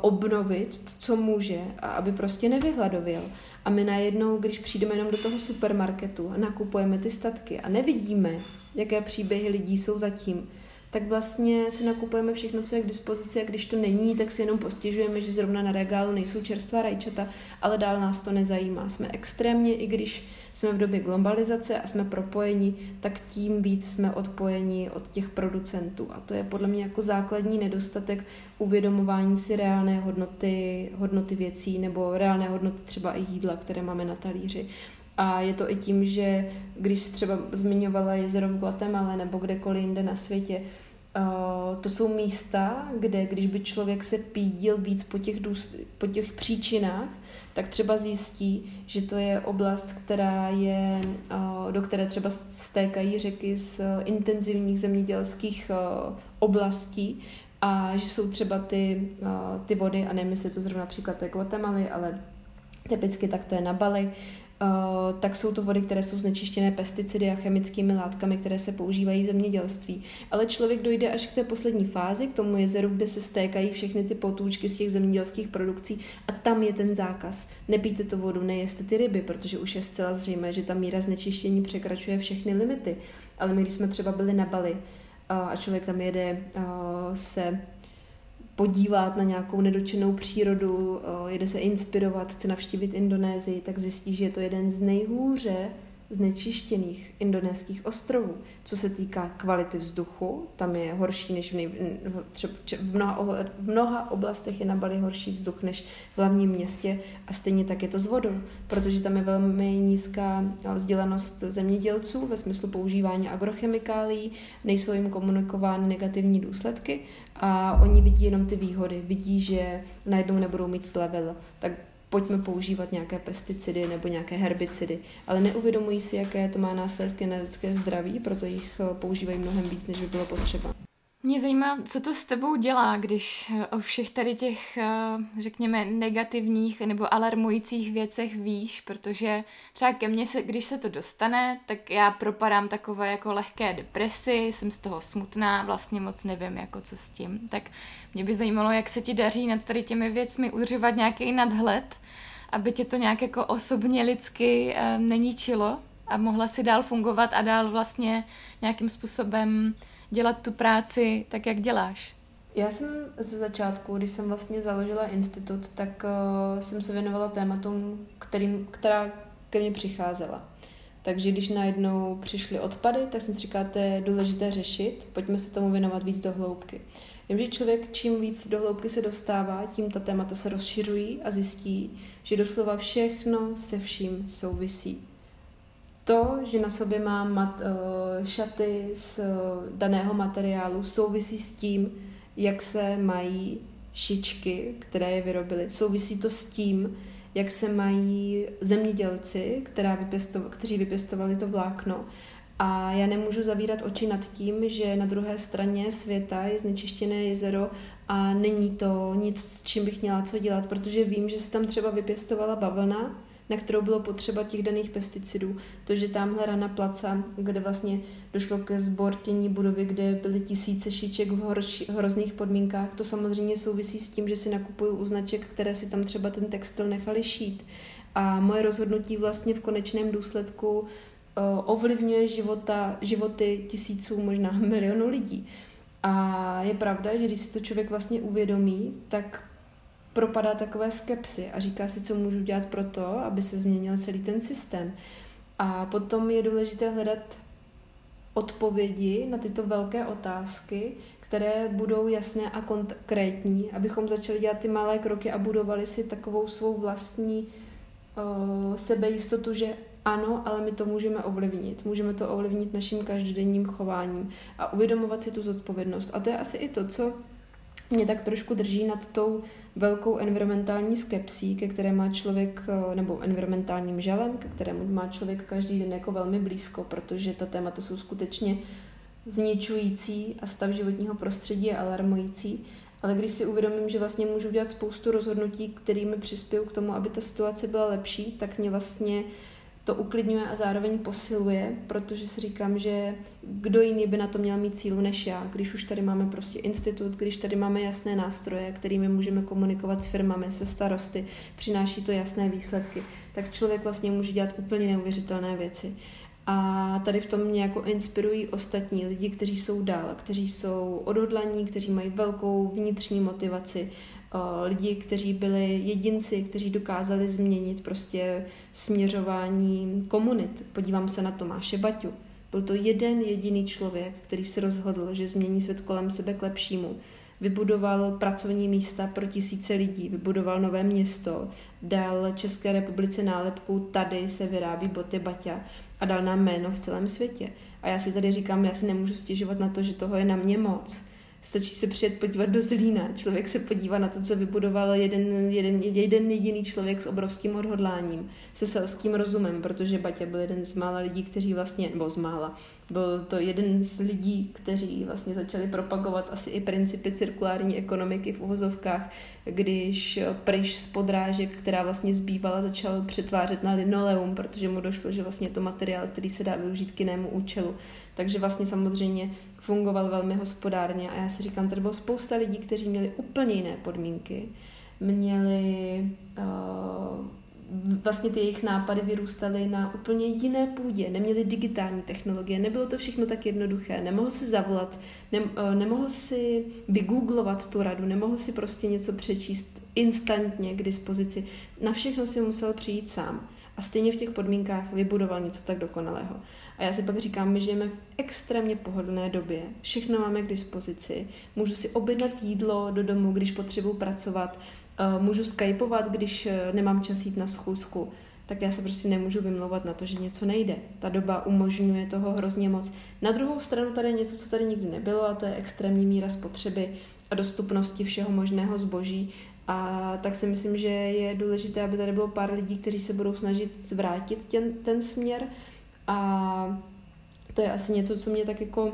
obnovit, co může, a aby prostě nevyhladověl. A my najednou, když přijdeme jenom do toho supermarketu a nakupujeme ty statky a nevidíme, jaké příběhy lidí jsou zatím, tak vlastně si nakupujeme všechno, co je k dispozici, a když to není, tak si jenom postižujeme, že zrovna na regálu nejsou čerstvá rajčata, ale dál nás to nezajímá. Jsme extrémně, i když jsme v době globalizace a jsme propojeni, tak tím víc jsme odpojeni od těch producentů. A to je podle mě jako základní nedostatek uvědomování si reálné hodnoty, hodnoty věcí, nebo reálné hodnoty třeba i jídla, které máme na talíři. A je to i tím, že když třeba zmiňovala jezero v Guatemala nebo kdekoliv jinde na světě, to jsou místa, kde když by člověk se pídil víc po těch, důs- po těch příčinách, tak třeba zjistí, že to je oblast, která je, do které třeba stékají řeky z intenzivních zemědělských oblastí, a že jsou třeba ty, ty vody, a nevím, jestli to zrovna příklad té Guatemaly, ale typicky tak to je na Bali, Uh, tak jsou to vody, které jsou znečištěné pesticidy a chemickými látkami, které se používají v zemědělství. Ale člověk dojde až k té poslední fázi, k tomu jezeru, kde se stékají všechny ty potůčky z těch zemědělských produkcí, a tam je ten zákaz. Nepijte tu vodu, nejeste ty ryby, protože už je zcela zřejmé, že ta míra znečištění překračuje všechny limity. Ale my, když jsme třeba byli na Bali uh, a člověk tam jede uh, se podívat na nějakou nedočenou přírodu, jede se inspirovat, chce navštívit Indonésii, tak zjistí, že je to jeden z nejhůře znečištěných indonéských ostrovů. Co se týká kvality vzduchu, tam je horší než v, nej... v, mnoha, ohled... v mnoha oblastech je na Bali horší vzduch než v hlavním městě, a stejně tak je to s vodou, protože tam je velmi nízká vzdělanost zemědělců ve smyslu používání agrochemikálií, nejsou jim komunikovány negativní důsledky a oni vidí jenom ty výhody, vidí, že najednou nebudou mít plevel, tak pojďme používat nějaké pesticidy nebo nějaké herbicidy, ale neuvědomují si, jaké to má následky na lidské zdraví, proto jich používají mnohem víc, než by bylo potřeba. Mě zajímá, co to s tebou dělá, když o všech tady těch, řekněme, negativních nebo alarmujících věcech víš, protože třeba ke mně, se, když se to dostane, tak já propadám takové jako lehké depresi, jsem z toho smutná, vlastně moc nevím, jako co s tím. Tak mě by zajímalo, jak se ti daří nad tady těmi věcmi udržovat nějaký nadhled, aby tě to nějak jako osobně lidsky neničilo a mohla si dál fungovat a dál vlastně nějakým způsobem dělat tu práci tak, jak děláš? Já jsem ze začátku, když jsem vlastně založila institut, tak uh, jsem se věnovala tématům, kterým, která ke mně přicházela. Takže když najednou přišly odpady, tak jsem si říkala, to je důležité řešit, pojďme se tomu věnovat víc do hloubky. Vím, že člověk čím víc do hloubky se dostává, tím ta témata se rozšiřují a zjistí, že doslova všechno se vším souvisí. To, že na sobě mám mat, šaty z daného materiálu, souvisí s tím, jak se mají šičky, které je vyrobily. Souvisí to s tím, jak se mají zemědělci, která vypěsto, kteří vypěstovali to vlákno. A já nemůžu zavírat oči nad tím, že na druhé straně světa je znečištěné jezero a není to nic, s čím bych měla co dělat, protože vím, že se tam třeba vypěstovala bavlna, na kterou bylo potřeba těch daných pesticidů. To, že tamhle Rana Placa, kde vlastně došlo ke zbortění budovy, kde byly tisíce šiček v horši, hrozných podmínkách, to samozřejmě souvisí s tím, že si nakupuju u značek, které si tam třeba ten textil nechali šít. A moje rozhodnutí vlastně v konečném důsledku ovlivňuje života, životy tisíců, možná milionů lidí. A je pravda, že když si to člověk vlastně uvědomí, tak propadá takové skepsy a říká si, co můžu dělat pro to, aby se změnil celý ten systém. A potom je důležité hledat odpovědi na tyto velké otázky, které budou jasné a konkrétní, abychom začali dělat ty malé kroky a budovali si takovou svou vlastní o, sebejistotu, že ano, ale my to můžeme ovlivnit. Můžeme to ovlivnit naším každodenním chováním a uvědomovat si tu zodpovědnost. A to je asi i to, co mě tak trošku drží nad tou velkou environmentální skepsí, ke které má člověk, nebo environmentálním žalem, ke kterému má člověk každý den jako velmi blízko, protože ta témata jsou skutečně zničující a stav životního prostředí je alarmující. Ale když si uvědomím, že vlastně můžu dělat spoustu rozhodnutí, kterými přispěju k tomu, aby ta situace byla lepší, tak mě vlastně to uklidňuje a zároveň posiluje, protože si říkám, že kdo jiný by na to měl mít sílu než já, když už tady máme prostě institut, když tady máme jasné nástroje, kterými můžeme komunikovat s firmami, se starosty, přináší to jasné výsledky, tak člověk vlastně může dělat úplně neuvěřitelné věci. A tady v tom mě jako inspirují ostatní lidi, kteří jsou dál, kteří jsou odhodlaní, kteří mají velkou vnitřní motivaci, lidi, kteří byli jedinci, kteří dokázali změnit prostě směřování komunit. Podívám se na Tomáše Baťu. Byl to jeden jediný člověk, který se rozhodl, že změní svět kolem sebe k lepšímu. Vybudoval pracovní místa pro tisíce lidí, vybudoval nové město, dal České republice nálepku tady se vyrábí boty Baťa a dal nám jméno v celém světě. A já si tady říkám, já si nemůžu stěžovat na to, že toho je na mě moc. Stačí se přijet podívat do Zlína. Člověk se podívá na to, co vybudoval jeden, jeden, jeden jediný člověk s obrovským odhodláním, se selským rozumem, protože Baťa byl jeden z mála lidí, kteří vlastně, nebo z mála, byl to jeden z lidí, kteří vlastně začali propagovat asi i principy cirkulární ekonomiky v uvozovkách, když pryš z podrážek, která vlastně zbývala, začal přetvářet na linoleum, protože mu došlo, že vlastně to materiál, který se dá využít k jinému účelu. Takže vlastně samozřejmě fungoval velmi hospodárně a já si říkám, tady bylo spousta lidí, kteří měli úplně jiné podmínky, měli uh, vlastně ty jejich nápady vyrůstaly na úplně jiné půdě, neměli digitální technologie, nebylo to všechno tak jednoduché, nemohl si zavolat, ne, uh, nemohl si vygooglovat tu radu, nemohl si prostě něco přečíst instantně k dispozici, na všechno si musel přijít sám. A stejně v těch podmínkách vybudoval něco tak dokonalého. A já si pak říkám, my žijeme v extrémně pohodlné době. Všechno máme k dispozici. Můžu si objednat jídlo do domu, když potřebuji pracovat. Můžu skypovat, když nemám čas jít na schůzku. Tak já se prostě nemůžu vymlouvat na to, že něco nejde. Ta doba umožňuje toho hrozně moc. Na druhou stranu tady je něco, co tady nikdy nebylo, a to je extrémní míra spotřeby a dostupnosti všeho možného zboží. A tak si myslím, že je důležité, aby tady bylo pár lidí, kteří se budou snažit zvrátit ten, ten směr. A to je asi něco, co mě tak jako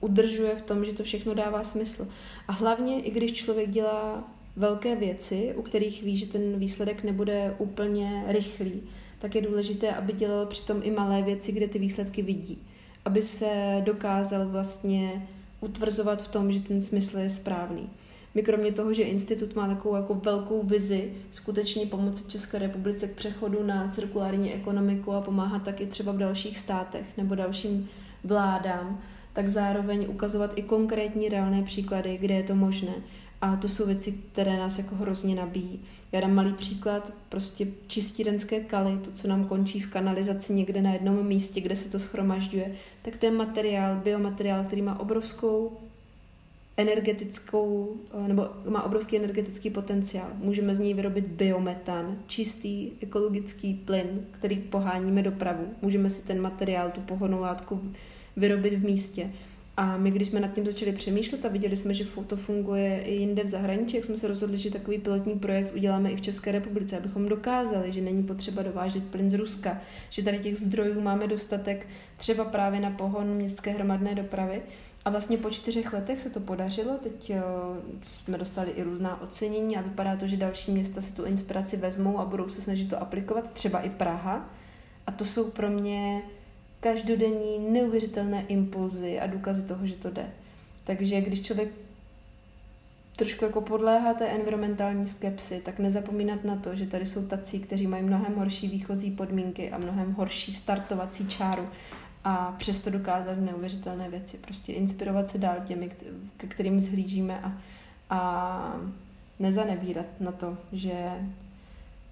udržuje v tom, že to všechno dává smysl. A hlavně, i když člověk dělá velké věci, u kterých ví, že ten výsledek nebude úplně rychlý, tak je důležité, aby dělal přitom i malé věci, kde ty výsledky vidí. Aby se dokázal vlastně utvrzovat v tom, že ten smysl je správný. My kromě toho, že institut má takovou jako velkou vizi skutečně pomoci České republice k přechodu na cirkulární ekonomiku a pomáhat taky třeba v dalších státech nebo dalším vládám, tak zároveň ukazovat i konkrétní reálné příklady, kde je to možné. A to jsou věci, které nás jako hrozně nabíjí. Já dám malý příklad, prostě čistírenské kaly, to, co nám končí v kanalizaci někde na jednom místě, kde se to shromažďuje, tak to je materiál, biomateriál, který má obrovskou energetickou, nebo má obrovský energetický potenciál. Můžeme z něj vyrobit biometan, čistý ekologický plyn, který poháníme dopravu. Můžeme si ten materiál, tu pohonnou látku vyrobit v místě. A my, když jsme nad tím začali přemýšlet a viděli jsme, že to funguje i jinde v zahraničí, jak jsme se rozhodli, že takový pilotní projekt uděláme i v České republice, abychom dokázali, že není potřeba dovážet plyn z Ruska, že tady těch zdrojů máme dostatek třeba právě na pohon městské hromadné dopravy. A vlastně po čtyřech letech se to podařilo, teď jsme dostali i různá ocenění a vypadá to, že další města si tu inspiraci vezmou a budou se snažit to aplikovat, třeba i Praha. A to jsou pro mě každodenní neuvěřitelné impulzy a důkazy toho, že to jde. Takže když člověk trošku jako podléhá té environmentální skepsi, tak nezapomínat na to, že tady jsou tací, kteří mají mnohem horší výchozí podmínky a mnohem horší startovací čáru, a přesto dokázat neuvěřitelné věci. Prostě inspirovat se dál těmi, ke kterým zhlížíme a, a nezanevírat na to, že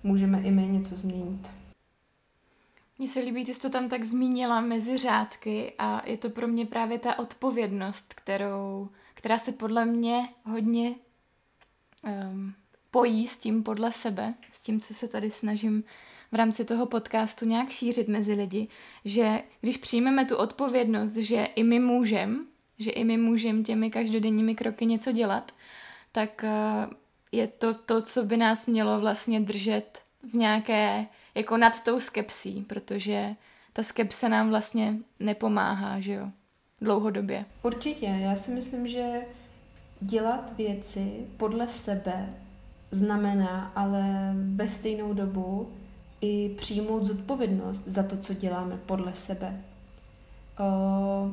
můžeme i my něco změnit. Mně se líbí, ty jsi to tam tak zmínila mezi řádky a je to pro mě právě ta odpovědnost, kterou, která se podle mě hodně um, pojí s tím podle sebe, s tím, co se tady snažím v rámci toho podcastu nějak šířit mezi lidi, že když přijmeme tu odpovědnost, že i my můžem, že i my můžem těmi každodenními kroky něco dělat, tak je to to, co by nás mělo vlastně držet v nějaké, jako nad tou skepsí, protože ta skepse nám vlastně nepomáhá, že jo, dlouhodobě. Určitě, já si myslím, že dělat věci podle sebe znamená ale ve stejnou dobu i přijmout zodpovědnost za to, co děláme podle sebe. Uh,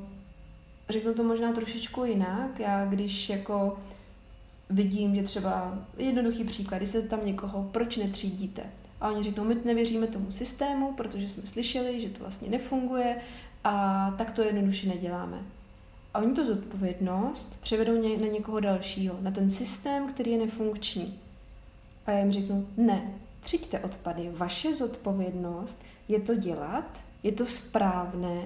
řeknu to možná trošičku jinak. Já když jako vidím, že třeba jednoduchý příklad, když se tam někoho, proč netřídíte? A oni řeknou, my nevěříme tomu systému, protože jsme slyšeli, že to vlastně nefunguje a tak to jednoduše neděláme. A oni tu zodpovědnost převedou ně, na někoho dalšího, na ten systém, který je nefunkční. A já jim řeknu, ne, tříďte odpady, vaše zodpovědnost je to dělat, je to správné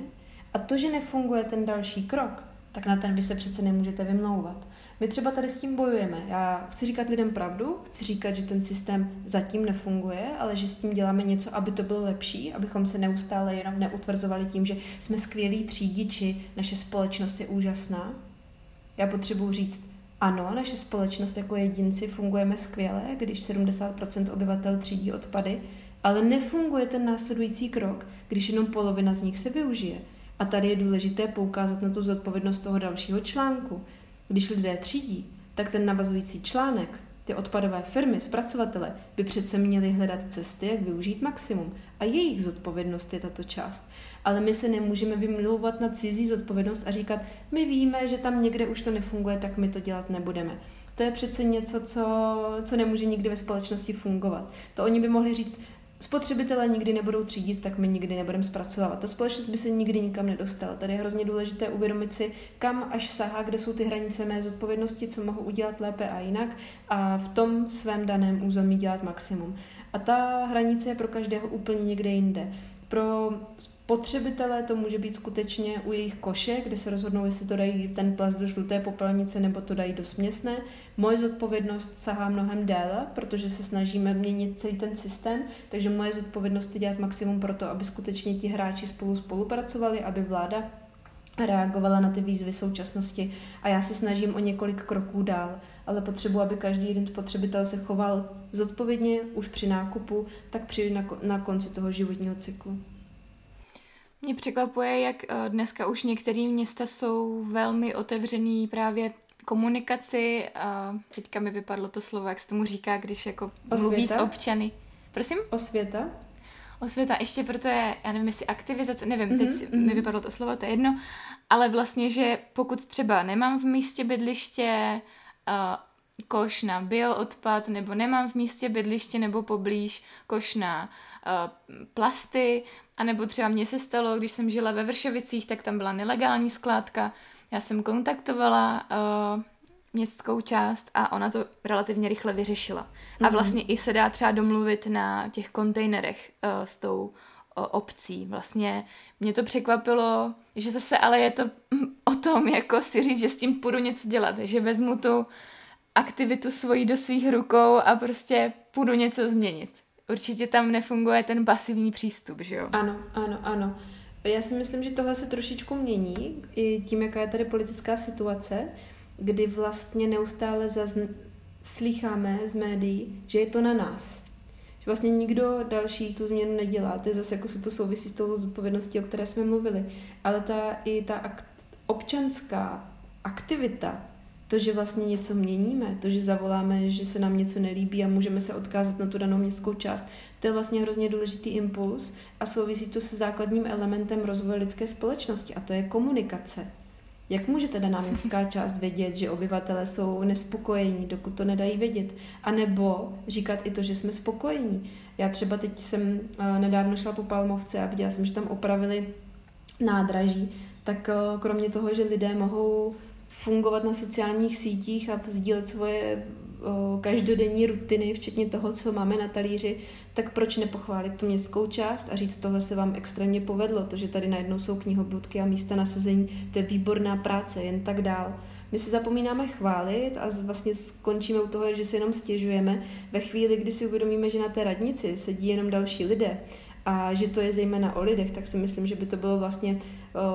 a to, že nefunguje ten další krok, tak na ten vy se přece nemůžete vymlouvat. My třeba tady s tím bojujeme. Já chci říkat lidem pravdu, chci říkat, že ten systém zatím nefunguje, ale že s tím děláme něco, aby to bylo lepší, abychom se neustále jenom neutvrzovali tím, že jsme skvělí třídiči, naše společnost je úžasná. Já potřebuji říct, ano, naše společnost jako jedinci fungujeme skvěle, když sedmdesát procent obyvatel třídí odpady, ale nefunguje ten následující krok, když jenom polovina z nich se využije. A tady je důležité poukázat na tu zodpovědnost toho dalšího článku. Když lidé třídí, tak ten navazující článek, ty odpadové firmy, zpracovatele, by přece měli hledat cesty, jak využít maximum. A jejich zodpovědnost je tato část. Ale my se nemůžeme vymlouvat na cizí zodpovědnost a říkat, my víme, že tam někde už to nefunguje, tak my to dělat nebudeme. To je přece něco, co, co nemůže nikdy ve společnosti fungovat. To oni by mohli říct, spotřebitelé nikdy nebudou třídit, tak my nikdy nebudeme zpracovávat. Ta společnost by se nikdy nikam nedostala. Tady je hrozně důležité uvědomit si, kam až sahá, kde jsou ty hranice mé zodpovědnosti, co mohu udělat lépe a jinak a v tom svém daném území dělat maximum. A ta hranice je pro každého úplně někde jinde. Pro spotřebitele to může být skutečně u jejich koše, kde se rozhodnou, jestli to dají ten plast do žluté popelnice nebo to dají do směsné. Moje zodpovědnost sahá mnohem déle, protože se snažíme měnit celý ten systém, takže moje zodpovědnost je dělat maximum pro to, aby skutečně ti hráči spolu spolupracovali, aby vláda reagovala na ty výzvy současnosti a já se snažím o několik kroků dál, ale potřebuji, aby každý jeden spotřebitel se choval zodpovědně už při nákupu, tak při na, na konci toho životního cyklu. Mě překvapuje, jak dneska už některé města jsou velmi otevřený právě komunikaci a teďka mi vypadlo to slovo, jak se tomu říká, když jako osvěta? Mluví s občany. Prosím? Osvěta? Osvěta ještě proto je, já nevím, jestli aktivizace, nevím, teď mm-hmm. mi vypadlo to slovo, to je jedno, ale vlastně, že pokud třeba nemám v místě bydliště uh, koš na bioodpad, nebo nemám v místě bydliště nebo poblíž koš na uh, plasty, anebo třeba mně se stalo, když jsem žila ve Vršovicích, tak tam byla nelegální skládka, já jsem kontaktovala uh, městskou část a ona to relativně rychle vyřešila. A vlastně i se dá třeba domluvit na těch kontejnerech uh, s tou uh, obcí. Vlastně mě to překvapilo, že zase ale je to o tom, jako si říct, že s tím půjdu něco dělat, že vezmu tu aktivitu svoji do svých rukou a prostě půjdu něco změnit. Určitě tam nefunguje ten pasivní přístup, že jo? Ano, ano, ano. Já si myslím, že tohle se trošičku mění i tím, jaká je tady politická situace, kdy vlastně neustále zazn- slýcháme z médií, že je to na nás. Že vlastně nikdo další tu změnu nedělá. To je zase, jako se to souvisí s tou zodpovědností, o které jsme mluvili. Ale ta, i ta ak- občanská aktivita, to, že vlastně něco měníme, to, že zavoláme, že se nám něco nelíbí a můžeme se odkázat na tu danou městskou část, to je vlastně hrozně důležitý impuls a souvisí to se základním elementem rozvoje lidské společnosti a to je komunikace. Jak může teda daná městská část vědět, že obyvatelé jsou nespokojení, dokud to nedají vědět? A nebo říkat i to, že jsme spokojení. Já třeba teď jsem nedávno šla po Palmovce a viděla jsem, že tam opravili nádraží, tak kromě toho, že lidé mohou fungovat na sociálních sítích a sdílet svoje každodenní rutiny, včetně toho, co máme na talíři, tak proč nepochválit tu městskou část a říct, tohle se vám extrémně povedlo, to, že tady najednou jsou knihobudky a místa na sezení, to je výborná práce, jen tak dál. My se zapomínáme chválit a vlastně skončíme u toho, že se jenom stěžujeme ve chvíli, kdy si uvědomíme, že na té radnici sedí jenom další lidé a že to je zejména o lidech, tak si myslím, že by to bylo vlastně,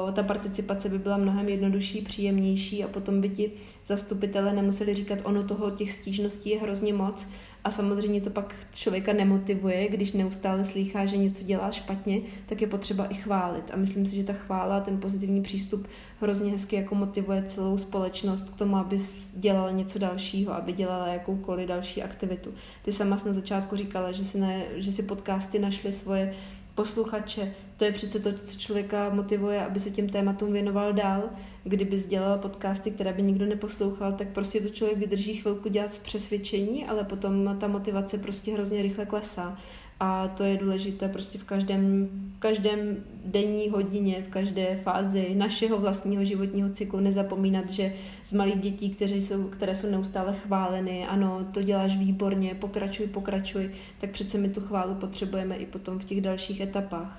o, ta participace by byla mnohem jednodušší, příjemnější a potom by ti zastupitelé nemuseli říkat, ono toho těch stížností je hrozně moc A samozřejmě to pak člověka nemotivuje, když neustále slýchá, že něco dělá špatně, tak je potřeba i chválit. A myslím si, že ta chvála, ten pozitivní přístup hrozně hezky jako motivuje celou společnost k tomu, aby dělala něco dalšího, aby dělala jakoukoliv další aktivitu. Ty sama jsi na začátku říkala, že si, ne, že si podcasty našly svoje posluchače. To je přece to, co člověka motivuje, aby se těm tématům věnoval dál. Kdyby dělal podcasty, které by nikdo neposlouchal, tak prostě to člověk vydrží chvilku dělat z přesvědčení, ale potom ta motivace prostě hrozně rychle klesá. A to je důležité prostě v každém, v každém denní hodině, v každé fázi našeho vlastního životního cyklu nezapomínat, že z malých dětí, které jsou, které jsou neustále chváleny, ano, to děláš výborně, pokračuj, pokračuj, tak přece my tu chválu potřebujeme i potom v těch dalších etapách.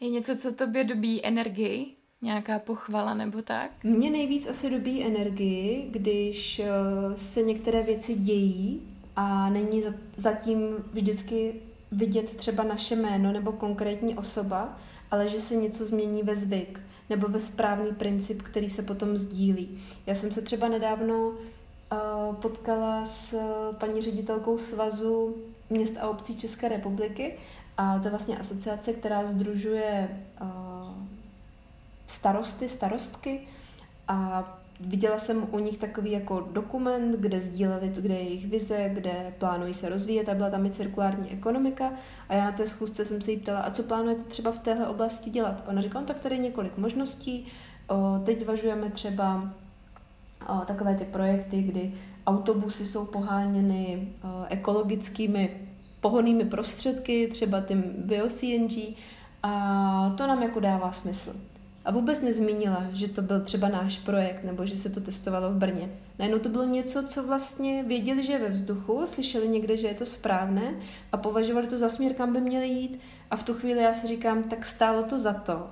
Je něco, co tobě dobí energii? Nějaká pochvala nebo tak? Mně nejvíc asi dobí energii, když se některé věci dějí a není zatím vždycky vidět třeba naše jméno nebo konkrétní osoba, ale že se něco změní ve zvyk nebo ve správný princip, který se potom sdílí. Já jsem se třeba nedávno uh, potkala s uh, paní ředitelkou Svazu měst a obcí České republiky a to je vlastně asociace, která sdružuje uh, starosty, starostky a viděla jsem u nich takový jako dokument, kde sdíleli, kde je jejich vize, kde plánují se rozvíjet a byla tam i cirkulární ekonomika a já na té schůzce jsem se jí ptala, a co plánujete třeba v téhle oblasti dělat? Ona říkala, no tak tady několik možností, o, teď zvažujeme třeba o, takové ty projekty, kdy autobusy jsou poháněny o, ekologickými pohonnými prostředky, třeba tím bio C N G a to nám jako dává smysl. A vůbec nezmínila, že to byl třeba náš projekt, nebo že se to testovalo v Brně. Najednou to bylo něco, co vlastně věděli, že je ve vzduchu, slyšeli někde, že je to správné a považovali to za směr, kam by měli jít. A v tu chvíli já si říkám, tak stálo to za to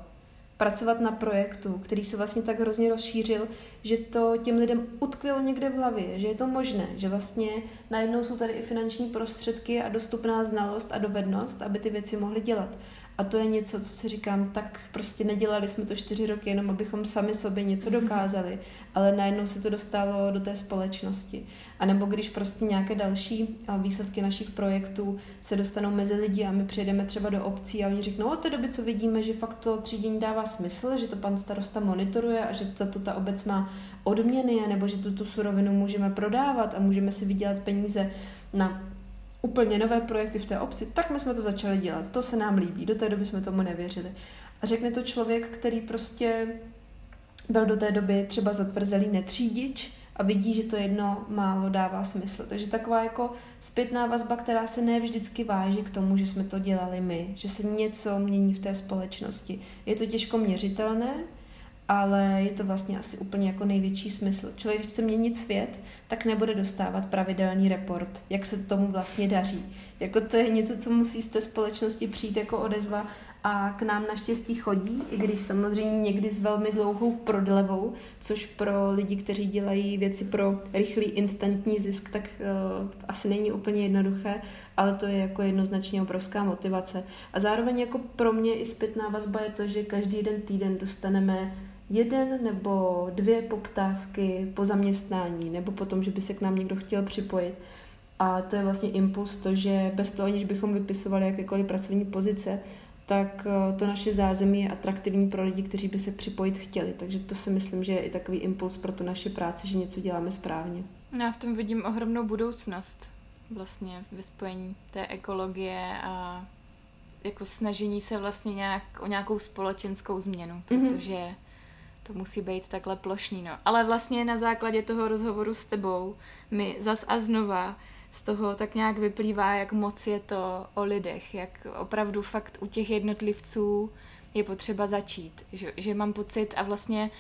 pracovat na projektu, který se vlastně tak hrozně rozšířil, že to těm lidem utkvělo někde v hlavě, že je to možné, že vlastně najednou jsou tady i finanční prostředky a dostupná znalost a dovednost, aby ty věci mohly dělat. A to je něco, co si říkám, tak prostě nedělali jsme to čtyři roky, jenom abychom sami sobě něco dokázali, ale najednou se to dostalo do té společnosti. A nebo když prostě nějaké další výsledky našich projektů se dostanou mezi lidi a my přijedeme třeba do obcí a oni řeknou, od té doby, co vidíme, že fakt to třídění dává smysl, že to pan starosta monitoruje a že za to ta obec má odměny, nebo že tu, tu surovinu můžeme prodávat a můžeme si vydělat peníze na úplně nové projekty v té obci, tak my jsme to začali dělat, to se nám líbí, do té doby jsme tomu nevěřili. A řekne to člověk, který prostě byl do té doby třeba zatvrzelý netřídič a vidí, že to jedno málo dává smysl. Takže taková jako zpětná vazba, která se ne vždycky váží k tomu, že jsme to dělali my, že se něco mění v té společnosti. Je to těžko měřitelné, ale je to vlastně asi úplně jako největší smysl. Člověk, když chce měnit svět, tak nebude dostávat pravidelný report, jak se tomu vlastně daří. Jako to je něco, co musí z té společnosti přijít jako odezva a k nám naštěstí chodí, i když samozřejmě někdy s velmi dlouhou prodlevou, což pro lidi, kteří dělají věci pro rychlý instantní zisk, tak uh, asi není úplně jednoduché, ale to je jako jednoznačně obrovská motivace. A zároveň jako pro mě i zpětná vazba je to, že každý jeden týden dostaneme jeden nebo dvě poptávky po zaměstnání nebo potom, že by se k nám někdo chtěl připojit. A to je vlastně impuls to, že bez toho, aniž bychom vypisovali jakékoliv pracovní pozice, tak to naše zázemí je atraktivní pro lidi, kteří by se připojit chtěli. Takže to si myslím, že je i takový impuls pro tu naši práci, že něco děláme správně. No já v tom vidím ohromnou budoucnost vlastně ve spojení té ekologie a jako snažení se vlastně nějak, o nějakou společenskou změnu, protože mm-hmm. to musí být takhle plošný, no. Ale vlastně na základě toho rozhovoru s tebou mi zas a znova z toho tak nějak vyplývá, jak moc je to o lidech, jak opravdu fakt u těch jednotlivců je potřeba začít, že, že mám pocit a vlastně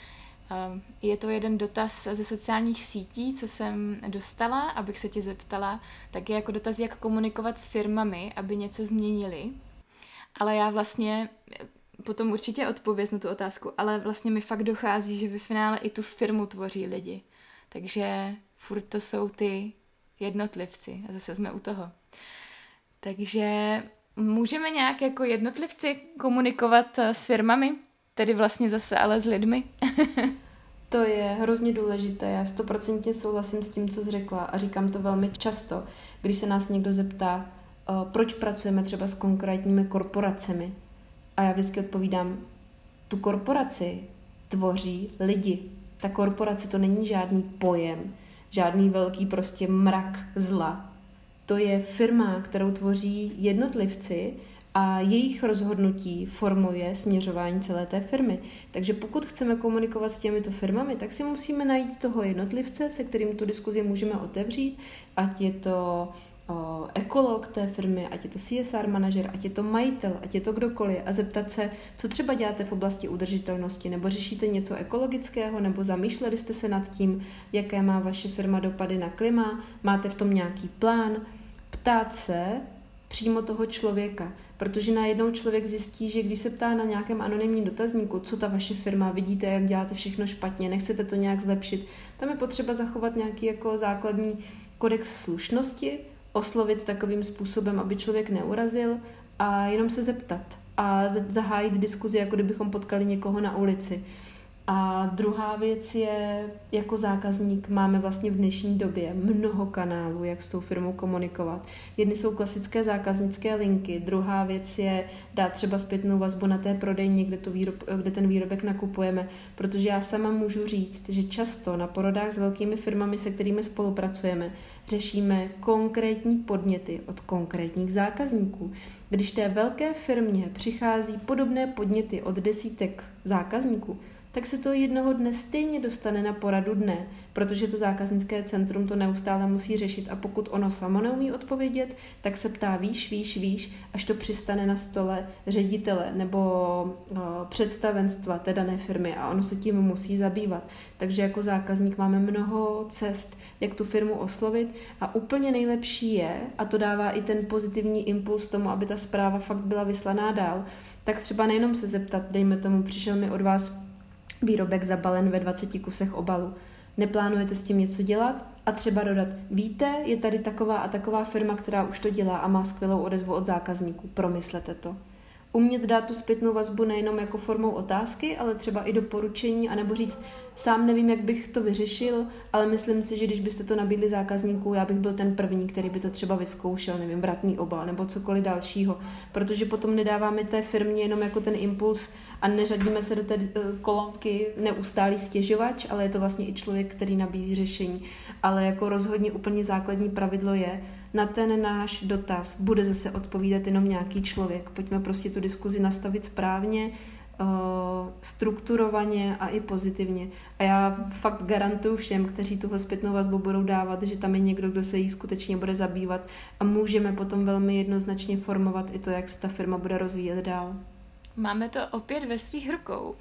um, je to jeden dotaz ze sociálních sítí, co jsem dostala, abych se tě zeptala, tak je jako dotaz, jak komunikovat s firmami, aby něco změnili, ale já vlastně potom určitě odpověz na tu otázku, ale vlastně mi fakt dochází, že ve finále i tu firmu tvoří lidi, takže furt to jsou ty jednotlivci. A zase jsme u toho. Takže můžeme nějak jako jednotlivci komunikovat s firmami? Tedy vlastně zase ale s lidmi? To je hrozně důležité, já stoprocentně souhlasím s tím, co jsi řekla a říkám to velmi často, když se nás někdo zeptá, proč pracujeme třeba s konkrétními korporacemi. A já vždycky odpovídám, tu korporaci tvoří lidi. Ta korporace to není žádný pojem, žádný velký prostě mrak zla. To je firma, kterou tvoří jednotlivci a jejich rozhodnutí formuje směřování celé té firmy. Takže pokud chceme komunikovat s těmito firmami, tak si musíme najít toho jednotlivce, se kterým tu diskuzi můžeme otevřít, ať je to o, ekolog té firmy, ať je to C S R manažer, ať je to majitel, ať je to kdokoliv a zeptat se, co třeba děláte v oblasti udržitelnosti, nebo řešíte něco ekologického, nebo zamýšleli jste se nad tím, jaké má vaše firma dopady na klima, máte v tom nějaký plán, ptát se přímo toho člověka. Protože najednou člověk zjistí, že když se ptá na nějakém anonymním dotazníku, co ta vaše firma, vidíte, jak děláte všechno špatně, nechcete to nějak zlepšit, tam je potřeba zachovat nějaký jako základní kodex slušnosti, oslovit takovým způsobem, aby člověk neurazil a jenom se zeptat a zahájit diskuzi, jako kdybychom potkali někoho na ulici. A druhá věc je, jako zákazník máme vlastně v dnešní době mnoho kanálů, jak s tou firmou komunikovat. Jedny jsou klasické zákaznické linky, druhá věc je dát třeba zpětnou vazbu na té prodejně, kde, to výrob, kde ten výrobek nakupujeme, protože já sama můžu říct, že často na poradách s velkými firmami, se kterými spolupracujeme, řešíme konkrétní podněty od konkrétních zákazníků. Když té velké firmě přichází podobné podněty od desítek zákazníků, tak se to jednoho dne stejně dostane na poradu dne, protože to zákaznické centrum to neustále musí řešit a pokud ono samo neumí odpovědět, tak se ptá víš, víš, víš, až to přistane na stole ředitele nebo o, představenstva té dané firmy a ono se tím musí zabývat. Takže jako zákazník máme mnoho cest, jak tu firmu oslovit a úplně nejlepší je, a to dává i ten pozitivní impuls tomu, aby ta zpráva fakt byla vyslaná dál, tak třeba nejenom se zeptat, dejme tomu, přišel mi od vás výrobek zabalen ve dvaceti kusech obalu. Neplánujete s tím něco dělat? A třeba dodat, víte, je tady taková a taková firma, která už to dělá a má skvělou odezvu od zákazníků. Promyslete to. Umět dát tu zpětnou vazbu nejenom jako formou otázky, ale třeba i doporučení, anebo říct, sám nevím, jak bych to vyřešil, ale myslím si, že když byste to nabídli zákazníkům, já bych byl ten první, který by to třeba vyzkoušel, nevím, vratný obal nebo cokoliv dalšího, protože potom nedáváme té firmě jenom jako ten impuls a neřadíme se do té kolonky neustálý stěžovač, ale je to vlastně i člověk, který nabízí řešení. Ale jako rozhodně úplně základní pravidlo je, na ten náš dotaz bude zase odpovídat jenom nějaký člověk. Pojďme prostě tu diskuzi nastavit správně, strukturovaně a i pozitivně. A já fakt garantuju všem, kteří tuhle zpětnou vazbu budou dávat, že tam je někdo, kdo se jí skutečně bude zabývat a můžeme potom velmi jednoznačně formovat i to, jak se ta firma bude rozvíjet dál. Máme to opět ve svých rukou.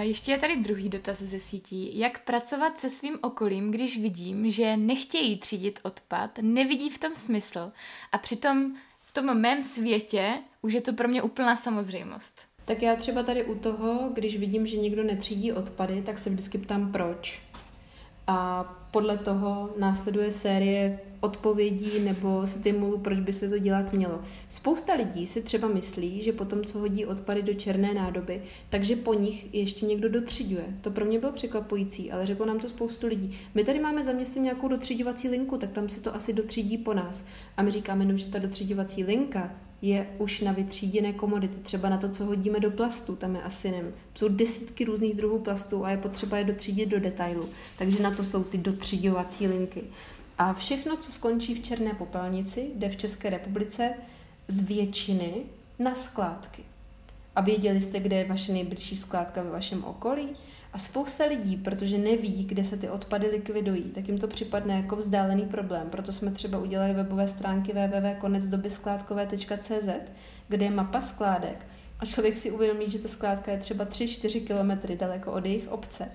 Ještě je tady druhý dotaz ze sítí. Jak pracovat se svým okolím, když vidím, že nechtějí třídit odpad, nevidí v tom smysl a přitom v tom mém světě už je to pro mě úplná samozřejmost? Tak já třeba tady u toho, když vidím, že někdo netřídí odpady, tak se vždycky ptám proč. A podle toho následuje série odpovědí nebo stimulů, proč by se to dělat mělo. Spousta lidí si třeba myslí, že potom, co hodí odpady do černé nádoby, takže po nich ještě někdo dotřiďuje. To pro mě bylo překvapující, ale řeklo nám to spoustu lidí. My tady máme za městem nějakou dotřiďovací linku, tak tam se to asi dotřídí po nás. A my říkáme jenom, že ta dotřiďovací linka je už na vytříděné komodity, třeba na to, co hodíme do plastu, tam je asi nevím, jsou desítky různých druhů plastů a je potřeba je dotřídit do detailu. Takže na to jsou ty dotříďovací linky. A všechno, co skončí v černé popelnici, jde v České republice z většiny na skládky. A věděli jste, kde je vaše nejbližší skládka ve vašem okolí? A spousta lidí, protože neví, kde se ty odpady likvidují, tak jim to připadne jako vzdálený problém. Proto jsme třeba udělali webové stránky w w w tečka konec doby skládkové tečka c z, kde je mapa skládek. A člověk si uvědomí, že ta skládka je třeba tři čtyři kilometry daleko od jejich obce.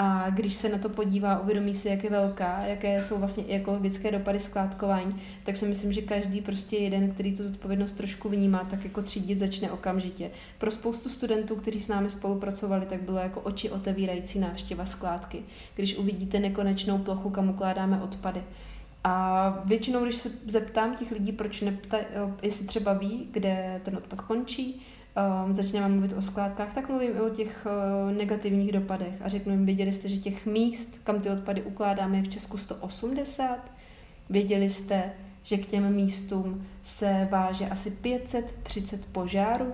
A když se na to podívá, uvědomí si, jak je velká, jaké jsou vlastně ekologické dopady skládkování, tak si myslím, že každý prostě jeden, který tu zodpovědnost trošku vnímá, tak jako třídit začne okamžitě. Pro spoustu studentů, kteří s námi spolupracovali, tak bylo jako oči otevírající návštěva skládky, když uvidíte nekonečnou plochu, kam ukládáme odpady. A většinou, když se zeptám těch lidí, proč neptají, jestli třeba ví, kde ten odpad končí, um, začneme mluvit o skládkách, tak mluvím i o těch uh, negativních dopadech a řeknu jim, věděli jste, že těch míst, kam ty odpady ukládáme, je v Česku sto osmdesát, věděli jste, že k těm místům se váže asi pět set třicet požárů,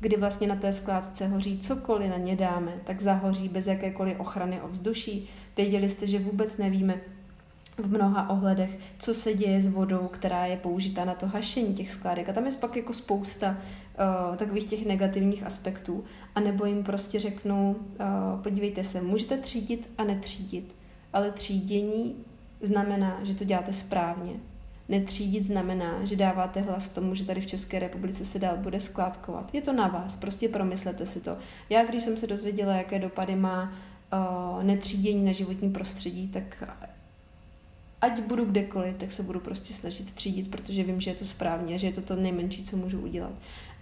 kdy vlastně na té skládce hoří cokoliv na ně dáme, tak zahoří bez jakékoliv ochrany ovzduší. Věděli jste, že vůbec nevíme v mnoha ohledech, co se děje s vodou, která je použitá na to hašení těch skládek. A tam je pak jako spousta uh, takových těch negativních aspektů. A nebo jim prostě řeknu, uh, podívejte se, můžete třídit a netřídit, ale třídění znamená, že to děláte správně. Netřídit znamená, že dáváte hlas tomu, že tady v České republice se dál bude skládkovat. Je to na vás, prostě promyslete si to. Já, když jsem se dozvěděla, jaké dopady má uh, netřídění na životní prostředí, tak ať budu kdekoliv, tak se budu prostě snažit třídit, protože vím, že je to správně, že je to to nejmenší, co můžu udělat.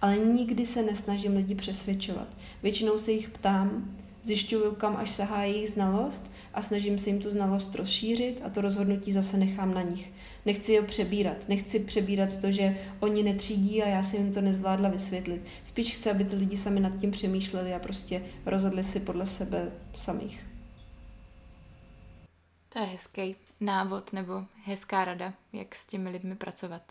Ale nikdy se nesnažím lidi přesvědčovat. Většinou se jich ptám, zjišťuju, kam až sahá jejich znalost a snažím se jim tu znalost rozšířit a to rozhodnutí zase nechám na nich. Nechci je přebírat, nechci přebírat to, že oni netřídí a já si jim to nezvládla vysvětlit. Spíš chci, aby ty lidi sami nad tím přemýšleli a prostě rozhodli si podle sebe samých. To je hezký návod nebo hezká rada, jak s těmi lidmi pracovat.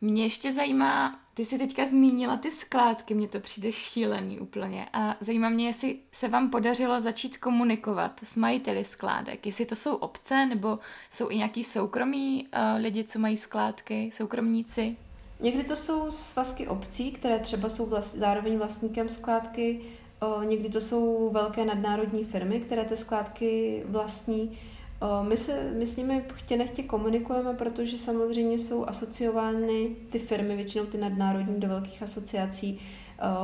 Mě ještě zajímá, ty jsi teďka zmínila ty skládky, mně to přijde šílený úplně a zajímá mě, jestli se vám podařilo začít komunikovat s majiteli skládek, jestli to jsou obce nebo jsou i nějaký soukromí uh, lidi, co mají skládky, soukromníci. Někdy to jsou svazky obcí, které třeba jsou vlast, zároveň vlastníkem skládky, uh, někdy to jsou velké nadnárodní firmy, které ty skládky vlastní. My, se, my s nimi chtě nechtě komunikujeme, protože samozřejmě jsou asociovány ty firmy, většinou ty nadnárodní, do velkých asociací,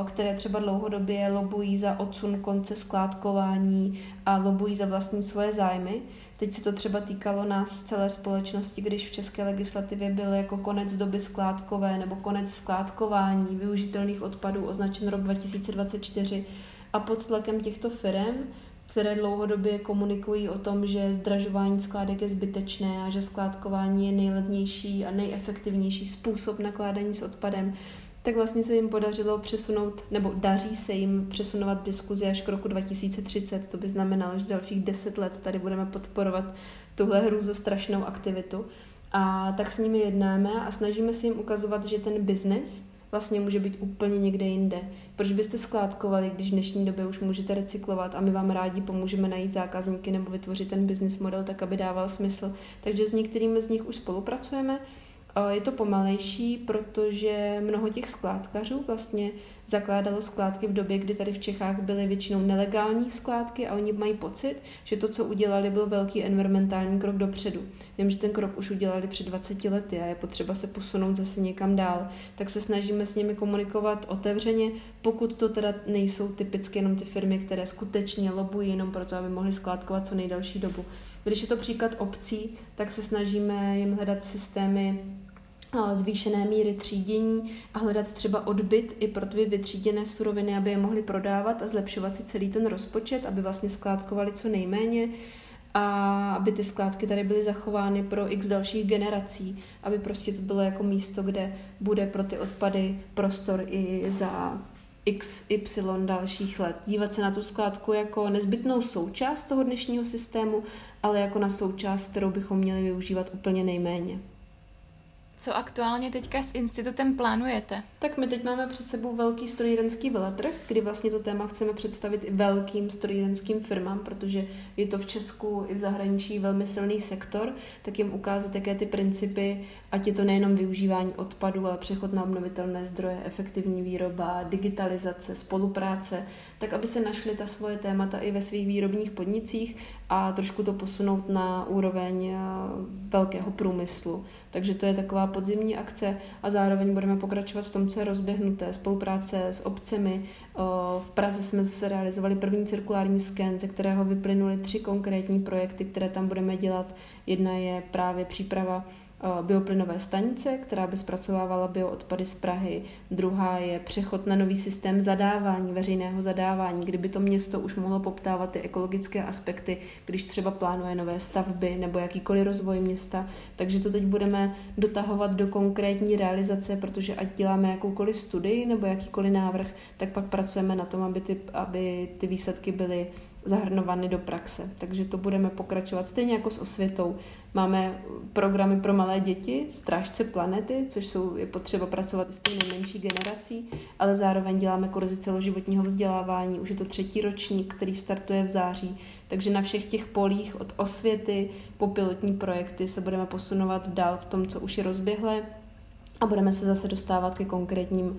které třeba dlouhodobě lobují za odsun konce skládkování a lobují za vlastní svoje zájmy. Teď se to třeba týkalo nás celé společnosti, když v české legislativě byl jako konec doby skládkové nebo konec skládkování využitelných odpadů označen rok dva tisíce dvacet čtyři a pod tlakem těchto firm, které dlouhodobě komunikují o tom, že zdražování skládek je zbytečné a že skládkování je nejlevnější a nejefektivnější způsob nakládání s odpadem, tak vlastně se jim podařilo přesunout, nebo daří se jim přesunovat diskuzi až k roku dva tisíce třicet. To by znamenalo, že dalších deset let tady budeme podporovat tuhle hrůzostrašnou aktivitu. A tak s nimi jednáme a snažíme se jim ukazovat, že ten biznis vlastně může být úplně někde jinde. Proč byste skládkovali, když v dnešní době už můžete recyklovat a my vám rádi pomůžeme najít zákazníky nebo vytvořit ten business model tak, aby dával smysl. Takže s některými z nich už spolupracujeme. Je to pomalejší, protože mnoho těch skládkařů vlastně zakládalo skládky v době, kdy tady v Čechách byly většinou nelegální skládky a oni mají pocit, že to, co udělali, byl velký environmentální krok dopředu. Vím, že ten krok už udělali před dvaceti lety a je potřeba se posunout zase někam dál. Tak se snažíme s nimi komunikovat otevřeně, pokud to teda nejsou typicky jenom ty firmy, které skutečně lobují jenom proto, aby mohly skládkovat co nejdelší dobu. Když je to příklad obcí, tak se snažíme jim hledat systémy zvýšené míry třídění a hledat třeba odbyt i pro ty vytříděné suroviny, aby je mohli prodávat a zlepšovat si celý ten rozpočet, aby vlastně skládkovali co nejméně a aby ty skládky tady byly zachovány pro x dalších generací, aby prostě to bylo jako místo, kde bude pro ty odpady prostor i za x, y dalších let. Dívat se na tu skládku jako nezbytnou součást toho dnešního systému, ale jako na součást, kterou bychom měli využívat úplně nejméně. Co aktuálně teďka s institutem plánujete? Tak my teď máme před sebou velký strojírenský veletrh, kdy vlastně to téma chceme představit i velkým strojírenským firmám, protože je to v Česku i v zahraničí velmi silný sektor, tak jim ukázat, jaké ty principy, ať je to nejenom využívání odpadu, ale přechod na obnovitelné zdroje, efektivní výroba, digitalizace, spolupráce, tak aby se našly ta svoje témata i ve svých výrobních podnicích a trošku to posunout na úroveň velkého průmyslu. Takže to je taková podzimní akce a zároveň budeme pokračovat v tom, co je rozběhnuté, spolupráce s obcemi. V Praze jsme zase realizovali první cirkulární sken, ze kterého vyplynuly tři konkrétní projekty, které tam budeme dělat. Jedna je právě příprava bioplynové stanice, která by zpracovávala bioodpady z Prahy. Druhá je přechod na nový systém zadávání, veřejného zadávání, kdyby to město už mohlo poptávat ty ekologické aspekty, když třeba plánuje nové stavby nebo jakýkoliv rozvoj města. Takže to teď budeme dotahovat do konkrétní realizace, protože ať děláme jakoukoliv studii nebo jakýkoliv návrh, tak pak pracujeme na tom, aby ty, aby ty výsledky byly zahrnovány do praxe. Takže to budeme pokračovat stejně jako s osvětou. Máme programy pro malé děti, strážce planety, což jsou, je potřeba pracovat s tou nejmenší generací, ale zároveň děláme kurzy celoživotního vzdělávání. Už je to třetí ročník, který startuje v září. Takže na všech těch polích od osvěty po pilotní projekty se budeme posunovat dál v tom, co už je rozběhlé, a budeme se zase dostávat ke konkrétním uh,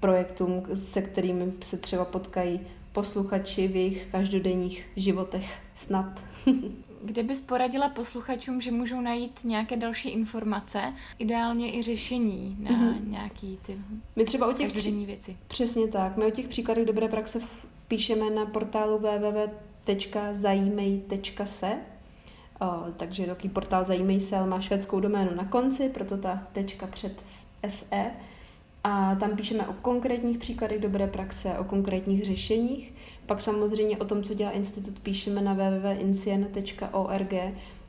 projektům, se kterými se třeba potkají posluchači v jejich každodenních životech snad. Kde bys poradila posluchačům, že můžou najít nějaké další informace, ideálně i řešení na mm-hmm. nějaký ty my třeba o těch každodenní věci? Přesně tak. My o těch příkladech dobré praxe píšeme na portálu w w w tečka zajímej tečka se. O, takže je takový portál Zajímej.se, ale má švédskou doménu na konci, proto ta tečka před se. A tam píšeme o konkrétních příkladech dobré praxe, o konkrétních řešeních. Pak samozřejmě o tom, co dělá institut, píšeme na w w w tečka i n c i e n tečka org,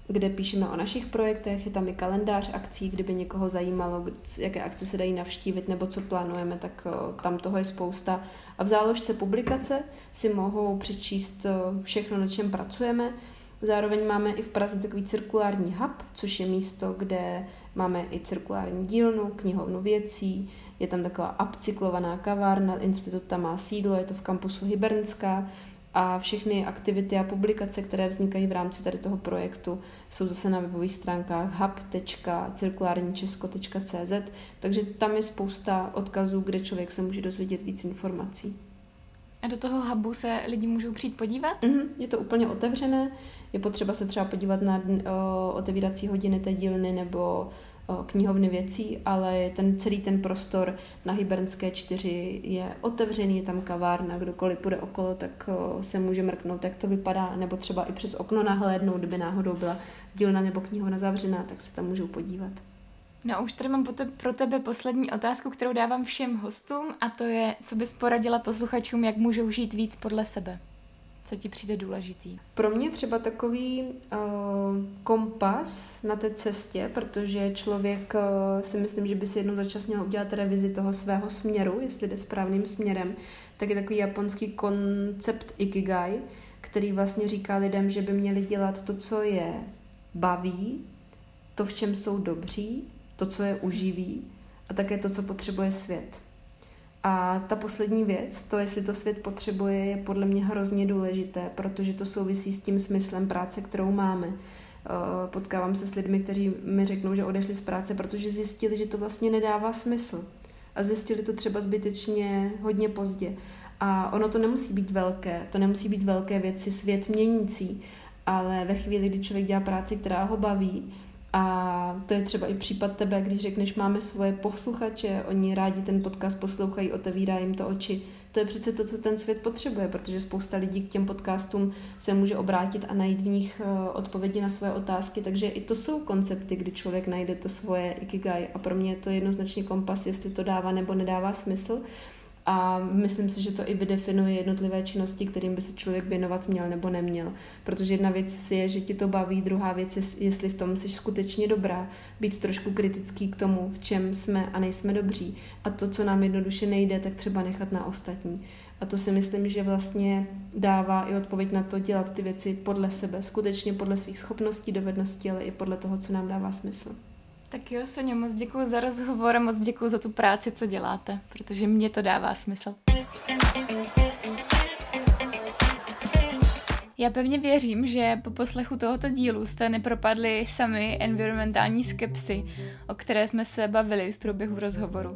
kde píšeme o našich projektech, je tam i kalendář akcí, kdyby někoho zajímalo, jaké akce se dají navštívit nebo co plánujeme, tak tam toho je spousta. A v záložce publikace si mohou přečíst všechno, na čem pracujeme. Zároveň máme i v Praze takový cirkulární hub, což je místo, kde máme i cirkulární dílnu, knihovnu věcí, je tam taková upcyklovaná kavárna, institut tam má sídlo, je to v kampusu Hybernská a všechny aktivity a publikace, které vznikají v rámci tady toho projektu, jsou zase na webových stránkách hub tečka cirkularnicesko tečka cz, takže tam je spousta odkazů, kde člověk se může dozvědět víc informací. A do toho hubu se lidi můžou přijít podívat? Mm-hmm, je to úplně otevřené, je potřeba se třeba podívat na o, otevírací hodiny té dílny nebo knihovny věcí, ale ten celý ten prostor na Hybernské čtyři je otevřený, je tam kavárna, kdokoliv půjde okolo, tak se může mrknout, jak to vypadá, nebo třeba i přes okno nahlédnout, kdyby náhodou byla dílna nebo knihovna zavřená, tak se tam můžou podívat. No a už tady mám pro tebe poslední otázku, kterou dávám všem hostům, a to je, co bys poradila posluchačům, jak můžou žít víc podle sebe? Co ti přijde důležitý? Pro mě třeba takový uh, kompas na té cestě, protože člověk uh, si myslím, že by si jednou za čas měl udělat revizi toho svého směru, jestli jde správným směrem, tak je takový japonský koncept ikigai, který vlastně říká lidem, že by měli dělat to, co je baví, to, v čem jsou dobří, to, co je uživí, a také to, co potřebuje svět. A ta poslední věc, to, jestli to svět potřebuje, je podle mě hrozně důležité, protože to souvisí s tím smyslem práce, kterou máme. Potkávám se s lidmi, kteří mi řeknou, že odešli z práce, protože zjistili, že to vlastně nedává smysl. A zjistili to třeba zbytečně hodně pozdě. A ono to nemusí být velké, to nemusí být velké věci, svět měnící, ale ve chvíli, kdy člověk dělá práci, která ho baví, a to je třeba i případ tebe, když řekneš, máme svoje posluchače, oni rádi ten podcast poslouchají, otevírá jim to oči. To je přece to, co ten svět potřebuje, protože spousta lidí k těm podcastům se může obrátit a najít v nich odpovědi na svoje otázky, takže i to jsou koncepty, kdy člověk najde to svoje ikigai, a pro mě je to jednoznačně kompas, jestli to dává nebo nedává smysl, a myslím si, že to i vydefinuje jednotlivé činnosti, kterým by se člověk věnovat měl nebo neměl. Protože jedna věc je, že ti to baví, druhá věc je, jestli v tom jsi skutečně dobrá, být trošku kritický k tomu, v čem jsme a nejsme dobří. A to, co nám jednoduše nejde, tak třeba nechat na ostatní. A to si myslím, že vlastně dává i odpověď na to dělat ty věci podle sebe, skutečně podle svých schopností, dovedností, ale i podle toho, co nám dává smysl. Tak jo, Soňo, moc děkuju za rozhovor, moc děkuju za tu práci, co děláte, protože mně to dává smysl. Já pevně věřím, že po poslechu tohoto dílu jste nepropadli sami environmentální skepsi, o které jsme se bavili v průběhu rozhovoru.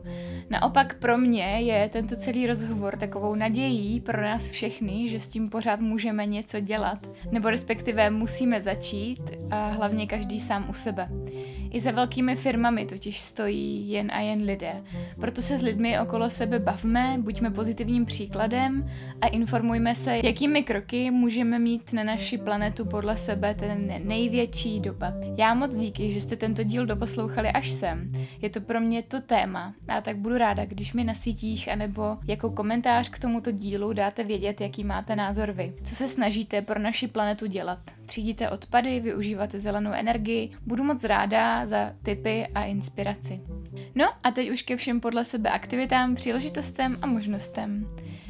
Naopak pro mě je tento celý rozhovor takovou nadějí pro nás všechny, že s tím pořád můžeme něco dělat, nebo respektive musíme začít, a hlavně každý sám u sebe. I za velkými firmami totiž stojí jen a jen lidé. Proto se s lidmi okolo sebe bavme, buďme pozitivním příkladem a informujme se, jakými kroky můžeme mít mít na naši planetu podle sebe ten největší dopad. Já moc díky, že jste tento díl doposlouchali až sem. Je to pro mě to téma a tak budu ráda, když mi na sítích anebo jako komentář k tomuto dílu dáte vědět, jaký máte názor vy. Co se snažíte pro naši planetu dělat? Třídíte odpady, využíváte zelenou energii? Budu moc ráda za tipy a inspiraci. No a teď už ke všem podle sebe aktivitám, příležitostem a možnostem.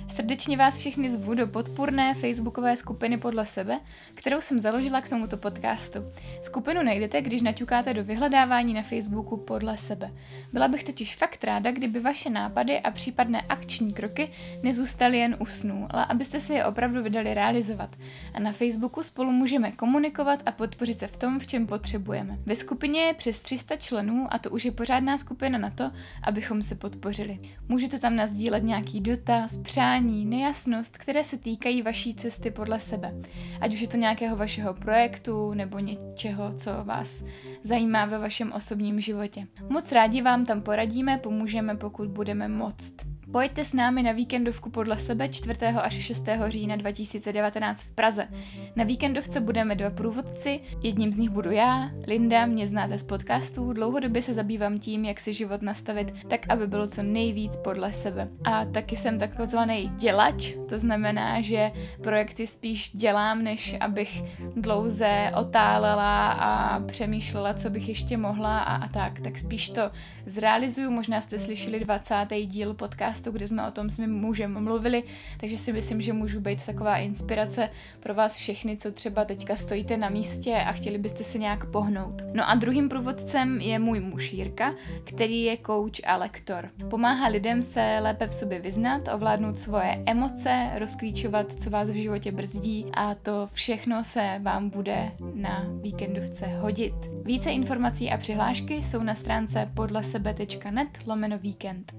Srdečně vás všechny zvu do podpůrné facebookové skupiny Podle sebe, kterou jsem založila k tomuto podcastu. Skupinu najdete, když naťukáte do vyhledávání na Facebooku Podle sebe. Byla bych totiž fakt ráda, kdyby vaše nápady a případné akční kroky nezůstaly jen u snů, ale abyste si je opravdu vydali realizovat. A na Facebooku spolu můžeme komunikovat a podpořit se v tom, v čem potřebujeme. Ve skupině je přes tři sta členů a to už je pořádná skupina na to, abychom se podpořili. Můžete tam nasdílet nějaký dotaz, přání, nejasnost, které se týkají vaší cesty podle sebe. Ať už je to nějakého vašeho projektu nebo něčeho, co vás zajímá ve vašem osobním životě. Moc rádi vám tam poradíme, pomůžeme, pokud budeme moct. Pojďte s námi na víkendovku podle sebe čtvrtého až šestého října dva tisíce devatenáct v Praze. Na víkendovce budeme dva průvodci, jedním z nich budu já, Linda, mě znáte z podcastů, dlouhodobě se zabývám tím, jak si život nastavit tak, aby bylo co nejvíc podle sebe. A taky jsem takzvaný dělač, to znamená, že projekty spíš dělám, než abych dlouze otálela a přemýšlela, co bych ještě mohla a, a tak. Tak spíš to zrealizuju, možná jste slyšeli dvacátý díl podcastu, kde jsme o tom s mým mužem mluvili, takže si myslím, že můžu být taková inspirace pro vás všechny, co třeba teďka stojíte na místě a chtěli byste se nějak pohnout. No a druhým průvodcem je můj muž Jirka, který je coach a lektor. Pomáhá lidem se lépe v sobě vyznat, ovládnout svoje emoce, rozklíčovat, co vás v životě brzdí a to všechno se vám bude na víkendovce hodit. Více informací a přihlášky jsou na stránce podlesebe.net lomeno víkend.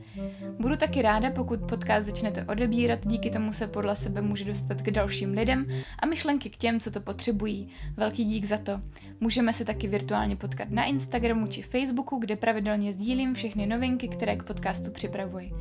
Budu taky ráda, pokud podcast začnete odebírat, díky tomu se podle sebe může dostat k dalším lidem a myšlenky k těm, co to potřebují. Velký dík za to. Můžeme se taky virtuálně potkat na Instagramu či Facebooku, kde pravidelně sdílím všechny novinky, které k podcastu připravuji.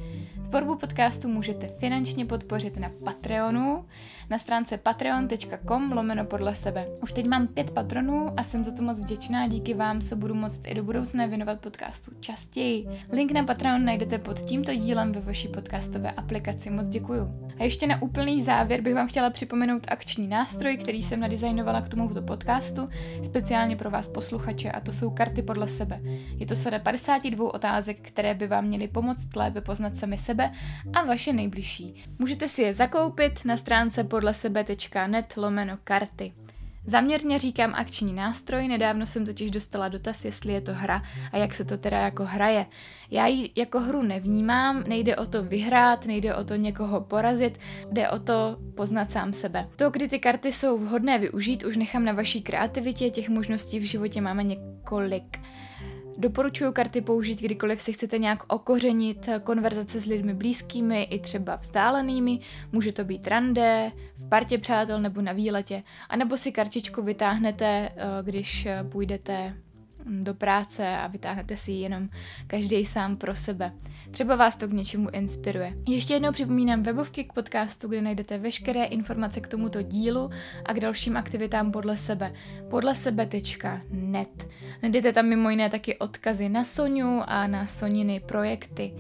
Tvorbu podcastu můžete finančně podpořit na Patreonu, na stránce patreon.com lomeno podle sebe. Už teď mám pět patronů a jsem za to moc vděčná, díky vám se budu moct i do budoucna věnovat podcastu častěji. Link na Patreon najdete pod tímto dílem ve vaší podcastové aplikaci. Moc děkuju. A ještě na úplný závěr bych vám chtěla připomenout akční nástroj, který jsem nadizajnovala k tomuto podcastu speciálně pro vás posluchače, a to jsou karty podle sebe. Je to sada padesát dva otázek, které by vám měly pomoct lépe poznat sami sebe a vaše nejbližší. Můžete si je zakoupit na stránce podlesebe.net lomeno karty. Zaměrně říkám akční nástroj, nedávno jsem totiž dostala dotaz, jestli je to hra a jak se to teda jako hraje. Já ji jako hru nevnímám, nejde o to vyhrát, nejde o to někoho porazit, jde o to poznat sám sebe. To, kdy ty karty jsou vhodné využít, už nechám na vaší kreativitě, těch možností v životě máme několik. Doporučuji karty použít kdykoliv si chcete nějak okořenit, konverzace s lidmi blízkými i třeba vzdálenými, může to být rande, v partě přátel nebo na výletě, anebo si kartičku vytáhnete, když půjdete do práce a vytáhnete si ji jenom každý sám pro sebe. Třeba vás to k něčemu inspiruje. Ještě jednou připomínám webovky k podcastu, kde najdete veškeré informace k tomuto dílu a k dalším aktivitám podle sebe. podlesebe tečka net. Najdete tam mimo jiné taky odkazy na Soňu a na Soňiny projekty.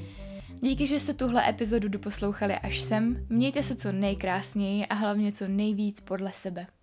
Díky, že jste tuhle epizodu doposlouchali až sem. Mějte se co nejkrásněji a hlavně co nejvíc podle sebe.